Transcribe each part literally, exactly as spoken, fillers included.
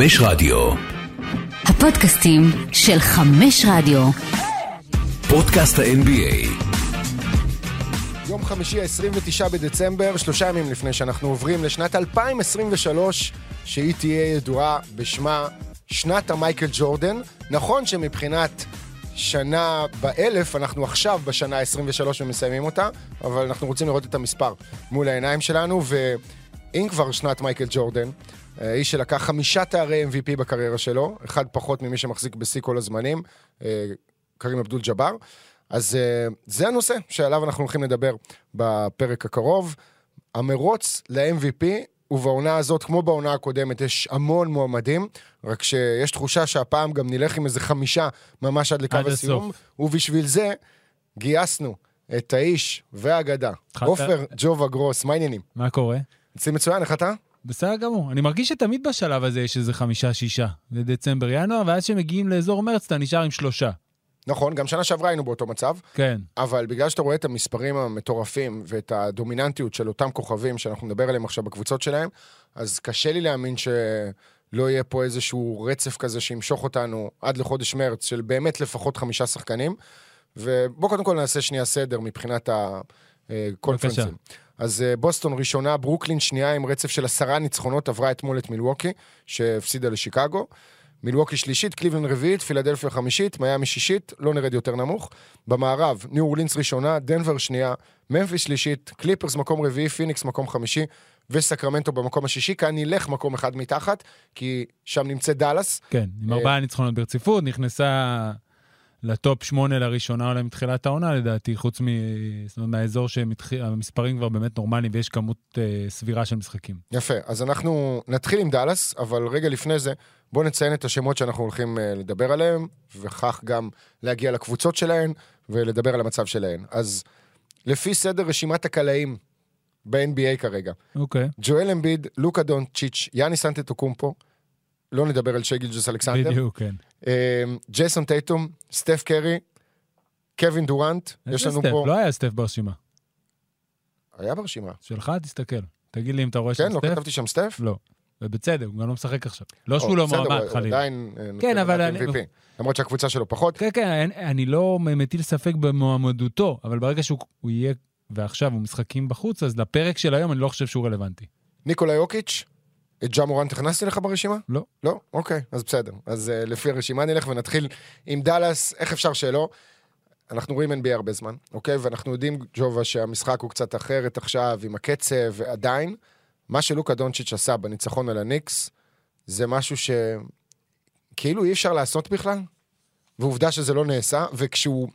חמש רדיו. הפודקאסטים של חמש רדיו. פודקאסט ה-אן בי איי. יום חמישי ה-עשרים ותשעה בדצמבר, שלושה ימים לפני שאנחנו עוברים לשנת אלפיים עשרים ושלוש, שהיא תהיה ידועה בשמה שנת המייקל ג'ורדן. נכון שמבחינת שנה באלף, אנחנו עכשיו בשנה ה-עשרים ושלוש ומסיימים אותה, אבל אנחנו רוצים לראות את המספר מול העיניים שלנו, ואם כבר שנת מייקל ג'ורדן, איש שלקח חמישה תארי אם וי פי בקריירה שלו, אחד פחות ממי שמחזיק בסי כל הזמנים, קרים אבדול ג'בר. אז זה הנושא שעליו אנחנו הולכים לדבר בפרק הקרוב. המרוץ ל-אם וי פי, ובעונה הזאת, כמו בעונה הקודמת, יש המון מועמדים, רק שיש תחושה שהפעם גם נלך עם איזה חמישה ממש עד לקו הסיום, ובשביל זה גייסנו את האיש והאגדה, עופר ג'ובה גרוס. מה העניינים? מה קורה? אצלי מצוין, איך אתה? בסדר גמור. אני מרגיש שתמיד בשלב הזה יש איזה חמישה-שישה, לדצמבר ינואר, ואז שמגיעים לאזור מרץ, אתה נשאר עם שלושה. נכון, גם שנה שעברה היינו באותו מצב, כן. אבל בגלל שאתה רואה את המספרים המטורפים ואת הדומיננטיות של אותם כוכבים שאנחנו נדבר עליהם עכשיו בקבוצות שלהם, אז קשה לי להאמין שלא יהיה פה איזשהו רצף כזה שימשוך אותנו עד לחודש מרץ של באמת לפחות חמישה שחקנים, ובוא קודם כל נעשה שנייה סדר מבחינת הקונפרנסים. אז בוסטון ראשונה, ברוקלין שנייה עם רצף של עשרה ניצחונות, עברה אתמול את מילווקי שהפסידה לשיקגו, מילווקי שלישית, קליבלנד רביעית, פילדלפיה חמישית, מיאמי שישית, לא נרד יותר נמוך. במערב, ניו אורלינס ראשונה, דנבר שנייה, ממפיס שלישית, קליפרס מקום רביעי, פיניקס מקום חמישי, וסקרמנטו במקום השישי, כאן נלך מקום אחד מתחת, כי שם נמצא דלס. כן, עם ארבעה ניצחונות ברציפות, נכנסה לטופ שמונה לראשונה, אולי מתחילת העונה, לדעתי, חוץ מהאזור שהמספרים כבר באמת נורמליים, ויש כמות סבירה של משחקים. יפה, אז אנחנו נתחיל עם דלס, אבל רגע לפני זה, בואו נציין את השמות שאנחנו הולכים לדבר עליהם, וכך גם להגיע לקבוצות שלהן, ולדבר על המצב שלהן. אז לפי סדר רשימת הקלעים ב-אן בי איי כרגע. אוקיי. ג'ואל אמביד, לוקה דונצ'יץ', יאניס אנטטוקומפו, לא נדבר על שי גילג'וס אלכסנדר. בדיוק, כן. ג'ייסון טייטום, סטף קרי, קווין דורנט. יש לנו פה... לא היה סטף ברשימה. היה ברשימה. שלך תסתכל. תגיד לי אם אתה רואה שם סטף. כן, לא כתבתי שם סטף? לא. ובצדק, הוא גם לא משחק עכשיו. לא שהוא לא מועמד, חלילה. עדיין נותן אם וי פי, למרות שהקבוצה שלו פחות. כן, כן, אני לא מטיל ספק במועמדותו, אבל ברגע שהוא יהיה, ועכשיו הוא משחקים בחוץ, אז לפרק של היום אני לא חושב שהוא רלוונטי. ניקולה יוקיץ', את ג'ה מורנט הכנסתי לך ברשימה? לא. לא? אוקיי, אז בסדר. אז לפי הרשימה נלך ונתחיל עם דלס, איך אפשר שלא? אנחנו רואים אן בי איי הרבה זמן, אוקיי? ואנחנו יודעים, ג'ובה, שהמשחק הוא קצת אחרת עכשיו, עם הקצב, ועדיין מה שלוקה דונצ'יץ' עשה בניצחון על הניקס, זה משהו שכאילו אי אפשר לעשות בכלל, ועובדה שזה לא נעשה, וכשהוא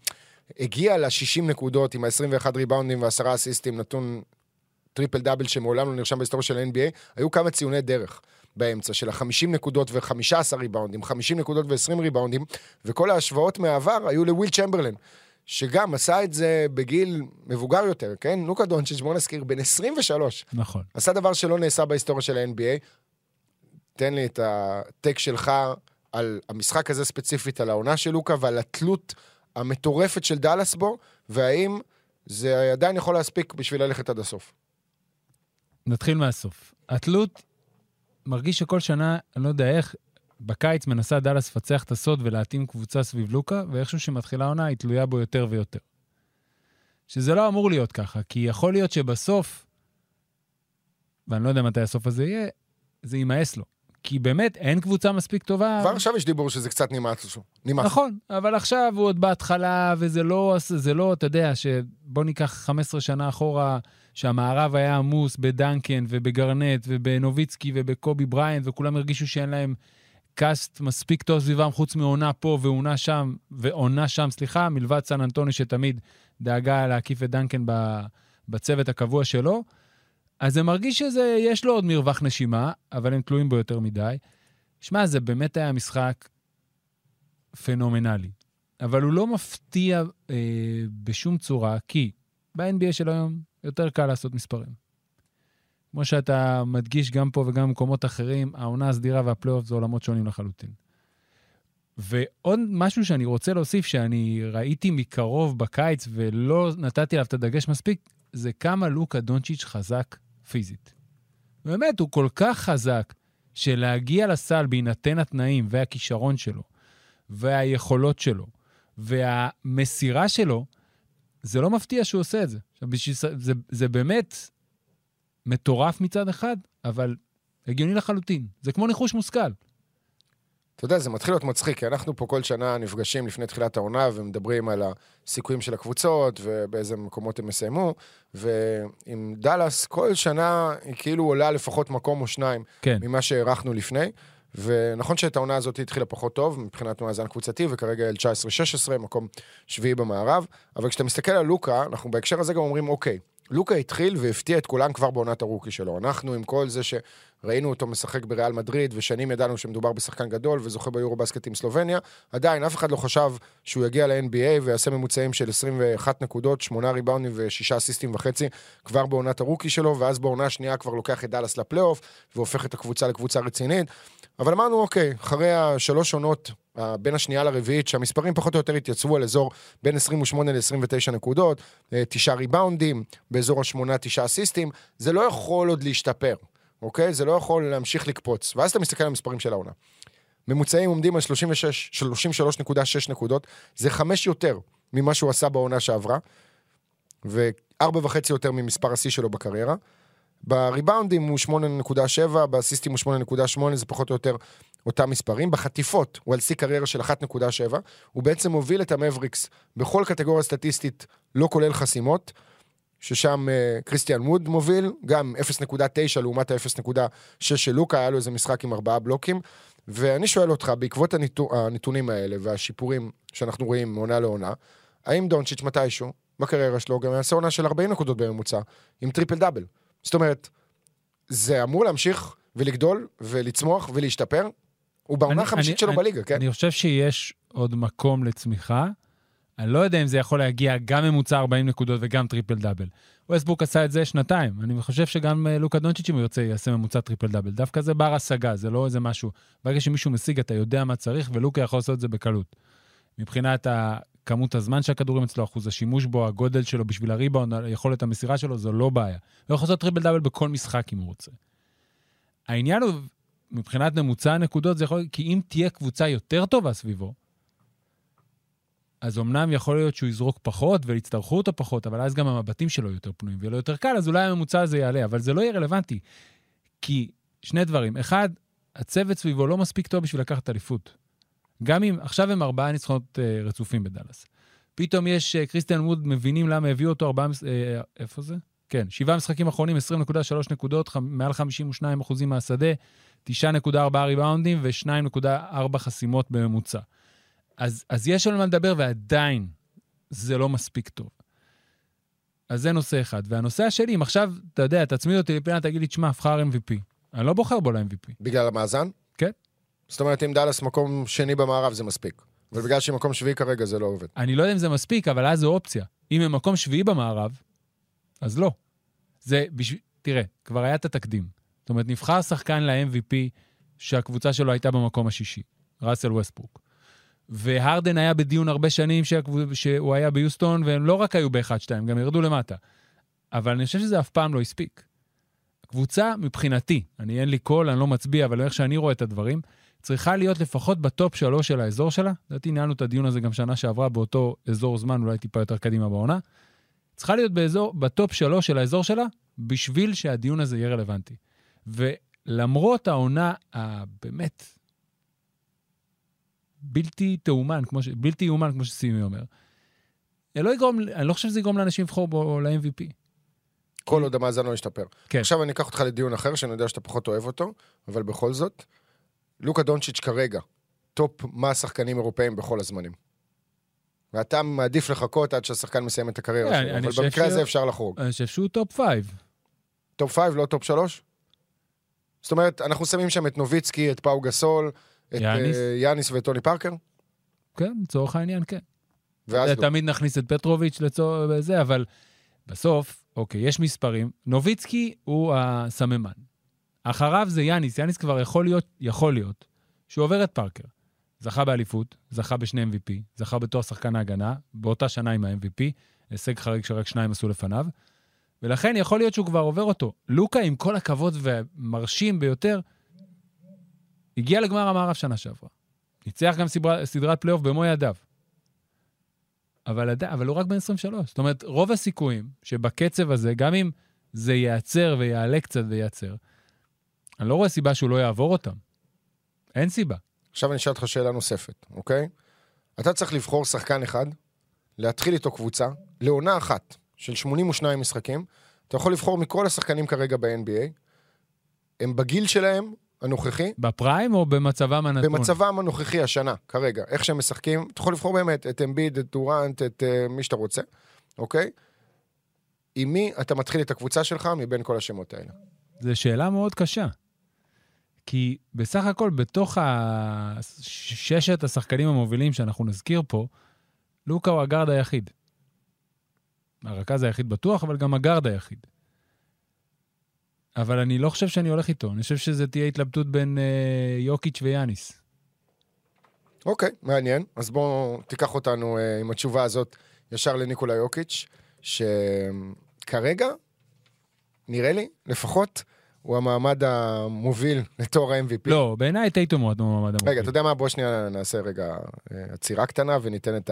הגיע ל-שישים נקודות עם ה-עשרים ואחד ריבאונדים ו-עשרה אסיסטים, נתון טריפל דאבל שמעולם לא נרשם בהיסטוריה של ה-אן בי איי, היו כמה ציוני דרך באמצע של ה-חמישים נקודות ו-חמישה עשר ריבאונדים, חמישים נקודות ו-עשרים ריבאונדים, וכל ההשוואות מהעבר היו לוויל צ'מברלן, שגם עשה את זה בגיל מבוגר יותר, כן? לוקה דונצ'יץ', בוא נזכיר, בן עשרים ושלוש. נכון. עשה דבר שלא נעשה בהיסטוריה של ה-אן בי איי. תן לי את הטק שלך על המשחק הזה ספציפית, על העונה של לוקה ועל התלות המטורפת של דלס בו, והאם זה עדיין יכול להספיק בשביל ללכת עד הסוף. נתחיל מהסוף. התלות מרגיש שכל שנה, אני לא יודע איך, בקיץ מנסה דלס פצח את הסוד ולהתאים קבוצה סביב לוקה, ואיכשהו שמתחילה עונה היא תלויה בו יותר ויותר. שזה לא אמור להיות ככה, כי יכול להיות שבסוף, ואני לא יודע מתי הסוף הזה יהיה, זה יימאס לו. כי באמת אין קבוצה מספיק טובה. כבר עכשיו יש דיבור שזה קצת נימאס לו. נכון, אבל עכשיו הוא עוד בהתחלה, וזה לא, זה לא, אתה יודע, שבוא ניקח חמש עשרה שנה אחורה, שהמערב היה עמוס בדנקן ובגרנט ובנוביצקי ובקובי בריינט, וכולם הרגישו שאין להם קאסט מספיק טוב סביבם, חוץ מעונה פה ועונה שם, ועונה שם, סליחה, מלבד סן אנטוני שתמיד דאגה להקיף את דנקן בצוות הקבוע שלו. אז זה מרגיש שזה, יש לו עוד מרווח נשימה, אבל הם תלויים בו יותר מדי. שמע, זה באמת היה משחק פנומנלי. אבל הוא לא מפתיע אה, בשום צורה, כי ב-אן בי איי של היום יותר קל לעשות מספרים. כמו שאתה מדגיש גם פה וגם במקומות אחרים, העונה הסדירה והפלייאוף זה עולמות שונים לחלוטין. ועוד משהו שאני רוצה להוסיף, שאני ראיתי מקרוב בקיץ ולא נתתי עליו את הדגש מספיק, זה כמה לוקה דונצ'יץ' חזק פיזית. באמת, הוא כל כך חזק, שלהגיע לסל בהינתן התנאים והכישרון שלו, והיכולות שלו, והמסירה שלו, זה לא מפתיע שהוא עושה את זה. זה, זה באמת מטורף מצד אחד, אבל הגיוני לחלוטין. זה כמו ניחוש מושכל. אתה יודע, זה מתחיל להיות מצחיק, כי אנחנו פה כל שנה נפגשים לפני תחילת העונה, ומדברים על הסיכויים של הקבוצות, ובאיזה מקומות הם מסיימו, ועם דלס כל שנה היא כאילו עולה לפחות מקום או שניים, כן. ממה שערכנו לפני, ונכון שאת העונה הזאת התחילה פחות טוב, מבחינת מאזן קבוצתי, וכרגע אל תשע עשרה שש עשרה, מקום שביעי במערב, אבל כשאתה מסתכל על לוקה, אנחנו בהקשר הזה גם אומרים, אוקיי, לוקה התחיל והפתיע את כולם כבר בעונת הרוקי שלו. אנחנו עם כל זה שראינו אותו משחק בריאל מדריד, ושנים ידענו שמדובר בשחקן גדול, וזוכה ביורובסקט עם סלובניה, עדיין אף אחד לא חשב שהוא יגיע ל-אן בי איי ויעשה ממוצעים של עשרים ואחת נקודות, שמונה ריבאונדים ושישה אסיסטים וחצי, כבר בעונת הרוקי שלו, ואז בעונה השנייה כבר לוקח את דלס לפלייאוף, והופך את הקבוצה לקבוצה רצינית. אבל אמרנו, אוקיי, אחרי השלוש עונות, בין השנייה לרביעית, שהמספרים פחות או יותר התייצבו על אזור בין עשרים ושמונה לעשרים ותשע נקודות, תשעה ריבאונדים, באזור השמונה תשעה אסיסטים, זה לא יכול עוד להשתפר, אוקיי? זה לא יכול להמשיך לקפוץ. ואז אתה מסתכל על המספרים של העונה. ממוצעים עומדים על שלושים ושש, שלושים ושלוש נקודה שש נקודות, זה חמש יותר ממה שהוא עשה בעונה שעברה, וארבע וחצי יותר ממספר השיא שלו בקריירה. בריבאונדים הוא שמונה נקודה שבע, באסיסטים הוא שמונה נקודה שמונה, זה פחות או יותר אותם מספרים. בחטיפות הוא על סי קריירה של אחת נקודה שבע, הוא בעצם הוביל את המבריקס בכל קטגוריה סטטיסטית, לא כולל חסימות, ששם uh, קריסטיאן ווד מוביל, גם אפס נקודה תשע לעומת ה-אפס נקודה שש של לוקה, היה לו איזה משחק עם ארבעה בלוקים, ואני שואל אותך, בעקבות הניתו, הנתונים האלה והשיפורים שאנחנו רואים מעונה לעונה, האם דונצ'יץ' מתישהו, בקריירה שלו, גם יעשה עונה של ארבעים נקודות בממוצע, עם טריפל דאבל? זאת אומרת, זה אמור להמשיך ולגדול ולצמוח ולהשתפר, הוא בעונה החמישית שלו אני, בליגה, כן? אני חושב שיש עוד מקום לצמיחה, אני לא יודע אם זה יכול להגיע גם ממוצע ארבעים נקודות וגם טריפל דאבל. ווסטברוק עשה את זה שנתיים, אני חושב שגם לוקה דונצ'יץ' אם הוא יוצא יעשה ממוצע טריפל דאבל, דווקא זה בר השגה, זה לא איזה משהו, ברגע שמישהו משיג אתה יודע מה צריך, ולוקה יכול לעשות את זה בקלות. מבחינת כמות הזמן שהכדורים אצלו, אחוז השימוש בו, הגודל שלו בשביל הריבאונד, יכולת המסירה שלו, זו לא בעיה. הוא יכול לעשות טריפל דאבל בכל משחק אם הוא רוצה. העניין הוא, מבחינת ממוצע הנקודות, זה יכול, כי אם תהיה קבוצה יותר טובה סביבו, אז אמנם יכול להיות שהוא יזרוק פחות, ויצטרכו אותו פחות, אבל אז גם המבטים שלו יותר פנויים, ולא יותר קל, אז אולי הממוצע הזה יעלה, אבל זה לא יהיה רלוונטי, כי שני דברים, אחד, הצוות סביבו לא מספיק טוב בשביל לקחת אליפות. גם אם, עכשיו הם ארבעה ניצחונות רצופים בדלס. פתאום יש, קריסטיאן ווד מבינים למה הביאו אותו ארבעה, איפה זה? כן, שבעה משחקים אחרונים, עשרים נקודה שלוש נקודות, מעל חמישים ושניים אחוזים מהשדה, תשע נקודה ארבע ריבאונדים ו-שתיים נקודה ארבע חסימות בממוצע. אז, אז יש על מה לדבר, ועדיין זה לא מספיק טוב. אז זה נושא אחד. והנושא השני, אם עכשיו, אתה יודע, תצמיד אותי לפינה, תגיד לי, תשמע, בחר אם וי פי. אני לא בוחר בו ל-אם וי פי. בגלל המאזן? כן. זאת אומרת, אם דלס מקום שני במערב זה מספיק. אבל בגלל שמקום שביעי כרגע זה לא עובד. אני לא יודע אם זה מספיק, אבל אז זו אופציה. אם הם מקום שביעי במערב, אז לא. זה, בשב... תראה, כבר היה את התקדים. זאת אומרת, נבחר שחקן ל-אם וי פי שהקבוצה שלו הייתה במקום השישי, ראסל ווסטברוק. והרדן היה בדיון הרבה שנים שהוא היה ביוסטון, והם לא רק היו ב-אחת שתיים, גם ירדו למטה. אבל אני חושב שזה אף פעם לא הספיק. הקבוצה מבחינתי, אני אין לי קול, אני לא מצביע, אבל איך שאני רואה את הדברים, צריכה להיות לפחות בטופ שלוש של האזור שלה, לדעתי נענו את הדיון הזה גם שנה שעברה באותו אזור זמן, אולי טיפה יותר קדימה בעונה, צריכה להיות באזור, בטופ שלוש של האזור שלה, בשביל שהדיון הזה יהיה רלוונטי. ולמרות העונה הבאמת בלתי תאומן, כמו ש... בלתי יאומן, כמו שסימי אומר, לא יגרום, אני לא חושב שזה יגרום לאנשים לבחור בו ל-אם וי פי. כל עוד המאזן לא ישתפר. כן. עכשיו אני אקח אותך לדיון אחר, שאני יודע שאתה פחות אוהב אותו, אבל בכל זאת, לוקה דונצ'יץ' כרגע, טופ מה השחקנים אירופאים בכל הזמנים. ואתה מעדיף לחכות עד שהשחקן מסיים את הקריירה yeah, שלו, אבל במקרה הזה אפשר לחרוג. אני חושב שהוא טופ פייב. טופ פייב, לא טופ שלוש? זאת אומרת, אנחנו שמים שם את נוביצקי, את פאו גסול, את יאניס, יאניס וטוני פארקר? כן, לצורך העניין, כן. ואז לא. תמיד נכניס את פטרוביץ' לצורך זה, אבל בסוף, אוקיי, יש מספרים. נוביצקי הוא הסממן. אחריו זה יאניס, יאניס כבר יכול להיות, יכול להיות, שהוא עובר את פארקר. זכה באליפות, זכה בשני אם וי פי, זכה בתור שחקן ההגנה, באותה שנה עם ה-אם וי פי, הישג חריג שרק שניים עשו לפניו, ולכן יכול להיות שהוא כבר עובר אותו. לוקה, עם כל הכבוד והמרשים ביותר, הגיע לגמר המערב שנה שעברה. ניצח גם סדרת, סדרת פלייאוף במו ידיו. אבל, אבל לא רק בין עשרים ושלוש. זאת אומרת, רוב הסיכויים שבקצב הזה, גם אם זה ייעצר ויעלה קצת וייעצר, אני לא רואה סיבה שהוא לא יעבור אותם. אין סיבה. עכשיו אני אשאל אותך שאלה נוספת, אוקיי? אתה צריך לבחור שחקן אחד, להתחיל איתו קבוצה, לעונה אחת של שמונים ושניים משחקים, אתה יכול לבחור מכל השחקנים כרגע ב-אן בי איי, הם בגיל שלהם, הנוכחי. בפריים או במצבם הנתון? במצבם הנוכחי השנה, כרגע. איך שהם משחקים, אתה יכול לבחור באמת את אמביד, את דורנט, את uh, מי שאתה רוצה, אוקיי? עם מי אתה מתחיל את הקבוצה שלך מבין כל השמות האלה? זו שאלה מאוד קשה. כי בסך הכל, בתוך ששת השחקנים המובילים שאנחנו נזכיר פה, לוקה הוא הגארד היחיד. הרכז היחיד בטוח, אבל גם הגארד היחיד. אבל אני לא חושב שאני הולך איתו. אני חושב שזה תהיה התלבטות בין אה, יוקיץ' ויאניס. אוקיי, מעניין. אז בואו תיקח אותנו אה, עם התשובה הזאת ישר לניקולה יוקיץ', שכרגע, נראה לי, לפחות, הוא המעמד המוביל לתואר ה-אם וי פי. לא, בעיניי טייטום הוא המעמד המוביל. רגע, אתה יודע מה? בוא שנייה נעשה רגע עצירה קטנה, וניתן את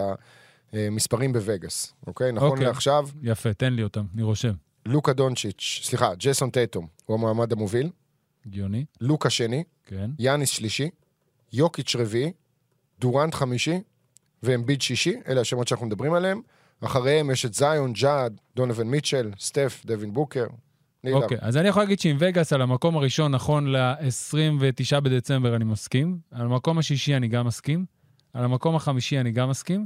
המספרים בווגאס. אוקיי? נכון אוקיי. לעכשיו. יפה, תן לי אותם, אני רושם. לוקה דונצ'יץ', סליחה, ג'ייסון טייטום, הוא המעמד המוביל. גיוני. לוקה שני. כן. יאניס שלישי. יוקיץ' רביעי. דורנט חמישי. ואמביד שישי. אלה השמות שאנחנו מדברים עליהם. אחריהם יש את זיון, ג'אד, דונובן מיטשל, סטף, דווין בוקר. אוקיי, אז אני יכול להגיד שאם וגאס על המקום הראשון נכון ל-עשרים ותשעה בדצמבר אני מסכים, על המקום השישי אני גם מסכים, על המקום החמישי אני גם מסכים,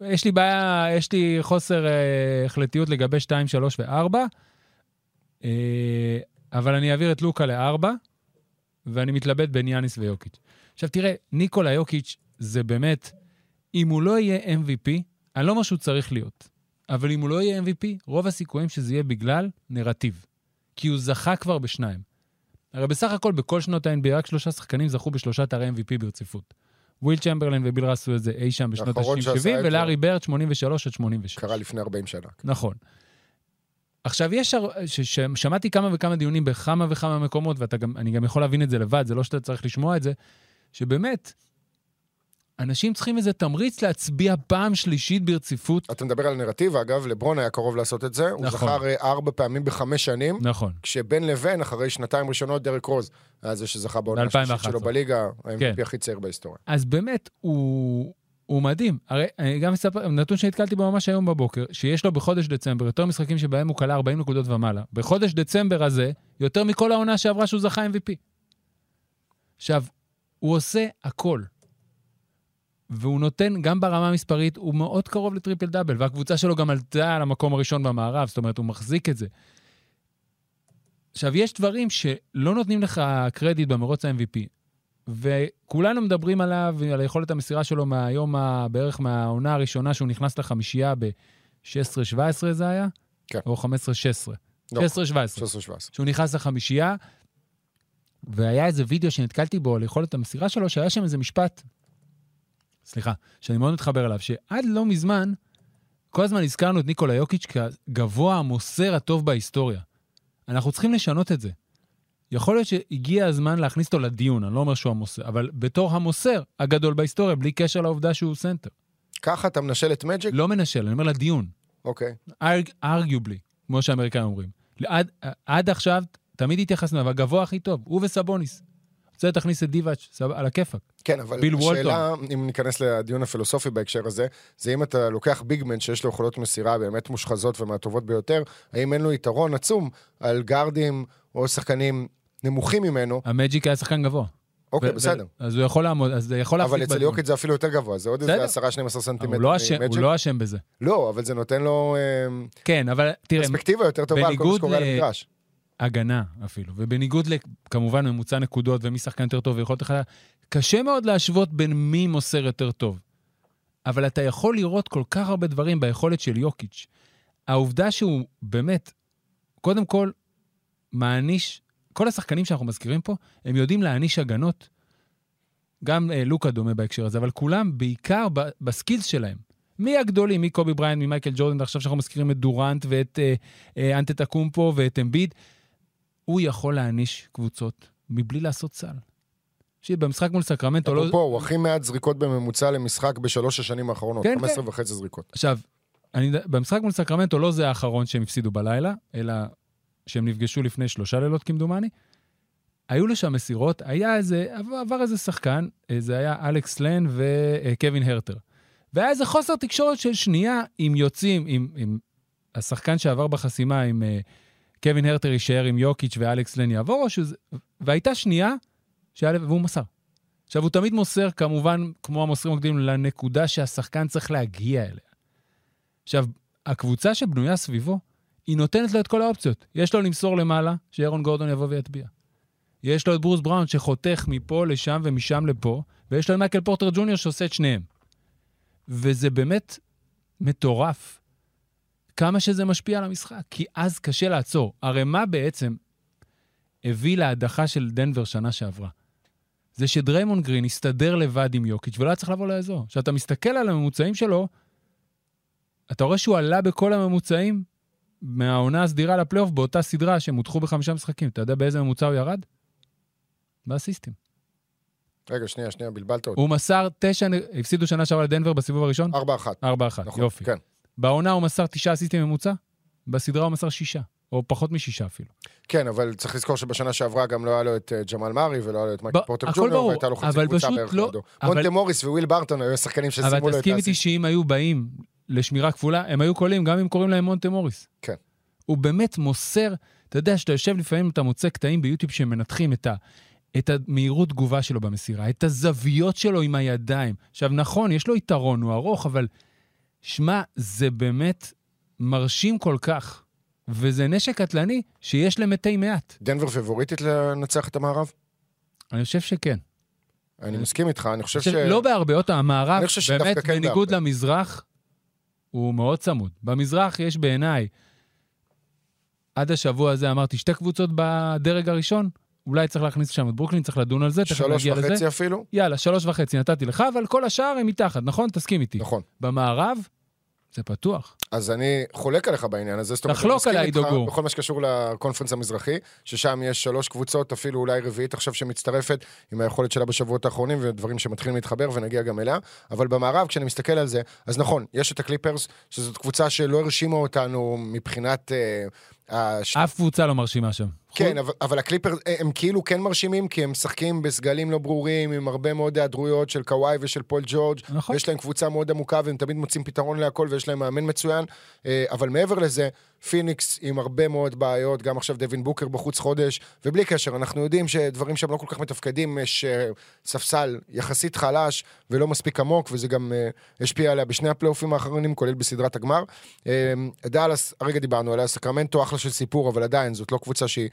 יש לי בעיה, יש לי חוסר אה, החלטיות לגבי שתיים, שלוש וארבע, אה, אבל אני אעביר את לוקה ל-ארבע, ואני מתלבט בין יאניס ויוקיץ'. עכשיו תראה, ניקולה יוקיץ' זה באמת, אם הוא לא יהיה אם וי פי, אני לא משהו צריך להיות, אבל אם הוא לא יהיה אם וי פי, רוב הסיכויים שזה יהיה בגלל נרטיב. כי הוא זכה כבר בשניים. הרי בסך הכל, בכל שנות ה-אן בי איי, רק שלושה שחקנים זכו בשלושה תארי אם וי פי ברציפות. וויל צ'מברלן וביל ראס עשו את זה אי שם בשנות ה-שבעים, ולארי ברד שמונים ושלוש עד שמונים ושש. קרה לפני ארבעים שנה. נכון. עכשיו, יש, שמעתי כמה וכמה דיונים בכמה וכמה מקומות, ואני גם יכול להבין את זה לבד, זה לא שאתה צריך לשמוע את זה, שבאמת, אנשים צריכים איזה תמריץ להצביע פעם שלישית ברציפות. אתה מדבר על נרטיב, אגב, לברון היה קרוב לעשות את זה, נכון. הוא זכר ארבע פעמים בחמש שנים, נכון. כשבין לבין, אחרי שנתיים ראשונות, דרק רוז, היה זה שזכה בעונה השלישית שלו בליגה, כן. ה-אם וי פי הכי צעיר בהיסטוריה. אז באמת, הוא, הוא מדהים. הרי, גם מספר, נתון שהתקלתי בו ממש היום בבוקר, שיש לו בחודש דצמבר, יותר משחקים שבהם הוא קלה ארבעים נקודות ומעלה. בחודש דצמבר הזה, יותר מכל העונה שעברה שהוא זכה אם וי פי. עכשיו, הוא עושה הכל. והוא נותן, גם ברמה המספרית, הוא מאוד קרוב לטריפל דאבל, והקבוצה שלו גם עלתה על המקום הראשון במערב, זאת אומרת, הוא מחזיק את זה. עכשיו, יש דברים שלא נותנים לך קרדיט במרוץ ה-אם וי פי, וכולנו מדברים עליו, על היכולת המסירה שלו מהיום, בערך מהעונה הראשונה, שהוא נכנס לחמישייה ב-שש עשרה שבע עשרה זה היה? כן. או חמש עשרה שש עשרה. לא, שש עשרה שבע עשרה. שהוא נכנס לחמישייה, והיה איזה וידאו שנתקלתי בו על היכולת המסירה שלו, שהיה שם איזה משפט, סליחה, שאני מאוד מתחבר אליו, שעד לא מזמן, כל הזמן הזכרנו את ניקולה יוקיץ' כגבוה המוסר הטוב בהיסטוריה. אנחנו צריכים לשנות את זה. יכול להיות שהגיע הזמן להכניס אותו לדיון, אני לא אומר שהוא המוסר, אבל בתור המוסר הגדול בהיסטוריה, בלי קשר לעובדה שהוא סנטר. ככה אתה מנשל את מג'יק? לא מנשל, אני אומר לדיון. אוקיי. ארגובלי, כמו שהאמריקאים אומרים. עד, עד עכשיו תמיד התייחסנו, אבל הגבוה הכי טוב, הוא וסבוניס. זה תכניס את דיבאץ' על הכיפק. כן, אבל השאלה, אם ניכנס לדיון הפילוסופי בהקשר הזה, זה אם אתה לוקח ביגמן שיש לו יכולות מסירה באמת מושחזות ומהטובות ביותר, האם אין לו יתרון עצום על גארדים או שחקנים נמוכים ממנו? המג'יק היה שחקן גבוה. אוקיי, בסדר. אז הוא יכול לעמוד, אז יכול להפסיק בדיון. אבל אצל יוקיץ' זה אפילו יותר גבוה, זה עוד איזה עשרה עד שנים עשר סנטימטר. הוא לא אשם בזה. לא, אבל זה נותן לו פרספקטיבה יותר טובה על כל מה שקורה על המגרש. הגנה אפילו, ובניגוד כמובן ממוצע נקודות ומי שחקן יותר טוב ויכולת לך, קשה מאוד להשוות בין מי מוסר יותר טוב. אבל אתה יכול לראות כל כך הרבה דברים ביכולת של יוקיץ'. העובדה שהוא באמת, קודם כל, מעניש, כל השחקנים שאנחנו מזכירים פה, הם יודעים להעניש הגנות, גם אה, לוקה דומה בהקשר הזה, אבל כולם בעיקר ב- בסקילס שלהם. מי הגדולים, מי קובי בריינט, ממייקל ג'ורדן, עכשיו שאנחנו מזכירים את דורנט ואת אה, אה, אנטטקומפו ואת אמביד, הוא יכול להעניש קבוצות מבלי לעשות סל. שבמשחק מול סקרמנטו לא... הוא הכי מעט זריקות בממוצע למשחק בשלוש השנים האחרונות, חמש עשרה וחצי זריקות. עכשיו, במשחק מול סקרמנטו לא זה האחרון שהם הפסידו בלילה, אלא שהם נפגשו לפני שלושה לילות כמדומני. היו לשם מסירות, היה איזה, עבר איזה שחקן, זה היה אלכס לן וקווין הרטר. והיה איזה חוסר תקשורת של שנייה, אם יוצאים, אם, אם השחקן שעבר בחסימה, אם uh, קווין הרטר יישאר עם יוקיץ' ואלכס לן יעבור, שזה, והייתה שנייה, שהיה, והוא מסר. עכשיו, הוא תמיד מוסר, כמובן, כמו המוסרים הקדימים, לנקודה שהשחקן צריך להגיע אליה. עכשיו, הקבוצה שבנויה סביבו, היא נותנת לו את כל האופציות. יש לו למסור למעלה, שאירון גורדון יבוא ויתביע. יש לו את ברוס בראון שחותך מפה לשם ומשם לפה, ויש לו את מייקל פורטר ג'וניור שעושה את שניהם. וזה באמת מטורף כמה שזה משפיע על המשחק, כי אז קשה לעצור. הרי מה בעצם הביא להדחה של דנבר שנה שעברה? זה שדריימונד גרין הסתדר לבד עם יוקיץ' ולא צריך לבוא לאזור. כשאתה מסתכל על הממוצעים שלו, אתה רואה שהוא עלה בכל הממוצעים מהעונה הסדירה לפלייאוף באותה סדרה שהם הודחו בחמישה משחקים. אתה יודע באיזה ממוצע הוא ירד? באסיסטים. רגע, שנייה, שנייה, בלבלת אותי. הוא מסר תשע, הפסידו שנה שעברה לדנבר בסיבוב הראשון? ארבע אחת. ארבע אחת, נכון, יופי. כן. בעונה הוא מסר תשעה אסיסטים ממוצע, בסדרה הוא מסר שישה, או פחות משישה אפילו. כן, אבל צריך לזכור שבשנה שעברה גם לא היה לו את ג'מאל מארי, ולא היה לו את מייקל פורטר ג'וניור, והייתה לו חצי קבוצה בערך לידו. מונטה מוריס וויל בארטון היו שחקנים שסיימו לו את האסיסטים. לשמירה כפולה, הם היו קולים, גם אם קוראים להם מונטה מוריס. כן. הוא באמת מוסר, אתה יודע, שאתה יושב לפעמים, אתה מוצא קטעים ביוטיוב שמנתחים את, ה, את המהירות תגובה שלו במסירה, את הזוויות שלו עם הידיים. עכשיו, נכון, יש לו יתרון, הוא ארוך, אבל שמה, זה באמת מרשים כל כך, וזה נשק קטלני שיש למתי מעט. דנבר פבוריטית לנצח את המערב? אני חושב שכן. אני מסכים איתך, אני חושב ש... לא בהרביות, המערב, באמת, בניגוד למזרח, הוא מאוד צמוד. במזרח יש בעיניי, עד השבוע הזה אמרתי, שתי קבוצות בדרג הראשון, אולי צריך להכניס שם את ברוקלין, צריך לדון על זה, שלוש וחצי אפילו? יאללה, שלוש וחצי נתתי לך, אבל כל השאר הם מתחת, נכון? תסכים איתי. נכון. במערב, זה פתוח. אז אני חולק עליך בעניין הזה, זאת אומרת, תחלוק עליי דוגו. בכל מה שקשור לקונפרנס המזרחי, ששם יש שלוש קבוצות, אפילו אולי רביעית, עכשיו שמצטרפת עם היכולת שלה בשבועות האחרונים, ודברים שמתחילים להתחבר ונגיע גם אליה, אבל במערב, כשאני מסתכל על זה, אז נכון, יש את הקליפרס, שזאת קבוצה שלא הרשימה אותנו מבחינת... אף קבוצה לא מרשימה שם. כן, אבל הקליפרס, הם כאילו כן מרשימים, כי הם משחקים בסגלים לא ברורים, עם הרבה מאוד היעדרויות של קוואי ושל פול ג'ורג', ויש להם קבוצה מאוד עמוקה, והם תמיד מוצאים פתרון להכל, ויש להם מאמן מצוין, אבל מעבר לזה, פיניקס עם הרבה מאוד בעיות, גם עכשיו דווין בוקר בחוץ חודש, ובלי קשר, אנחנו יודעים שדברים שם לא כל כך מתפקדים, יש ספסל יחסית חלש, ולא מספיק עמוק, וזה גם השפיע עליה בשני הפלייאופים האחרונים, כולל בסדרת הגמר. דאלאס, הרגע דיברנו עליה, סקרמנטו, אחלה של סיפור, אבל עדיין, זאת לא קבוצה שהיא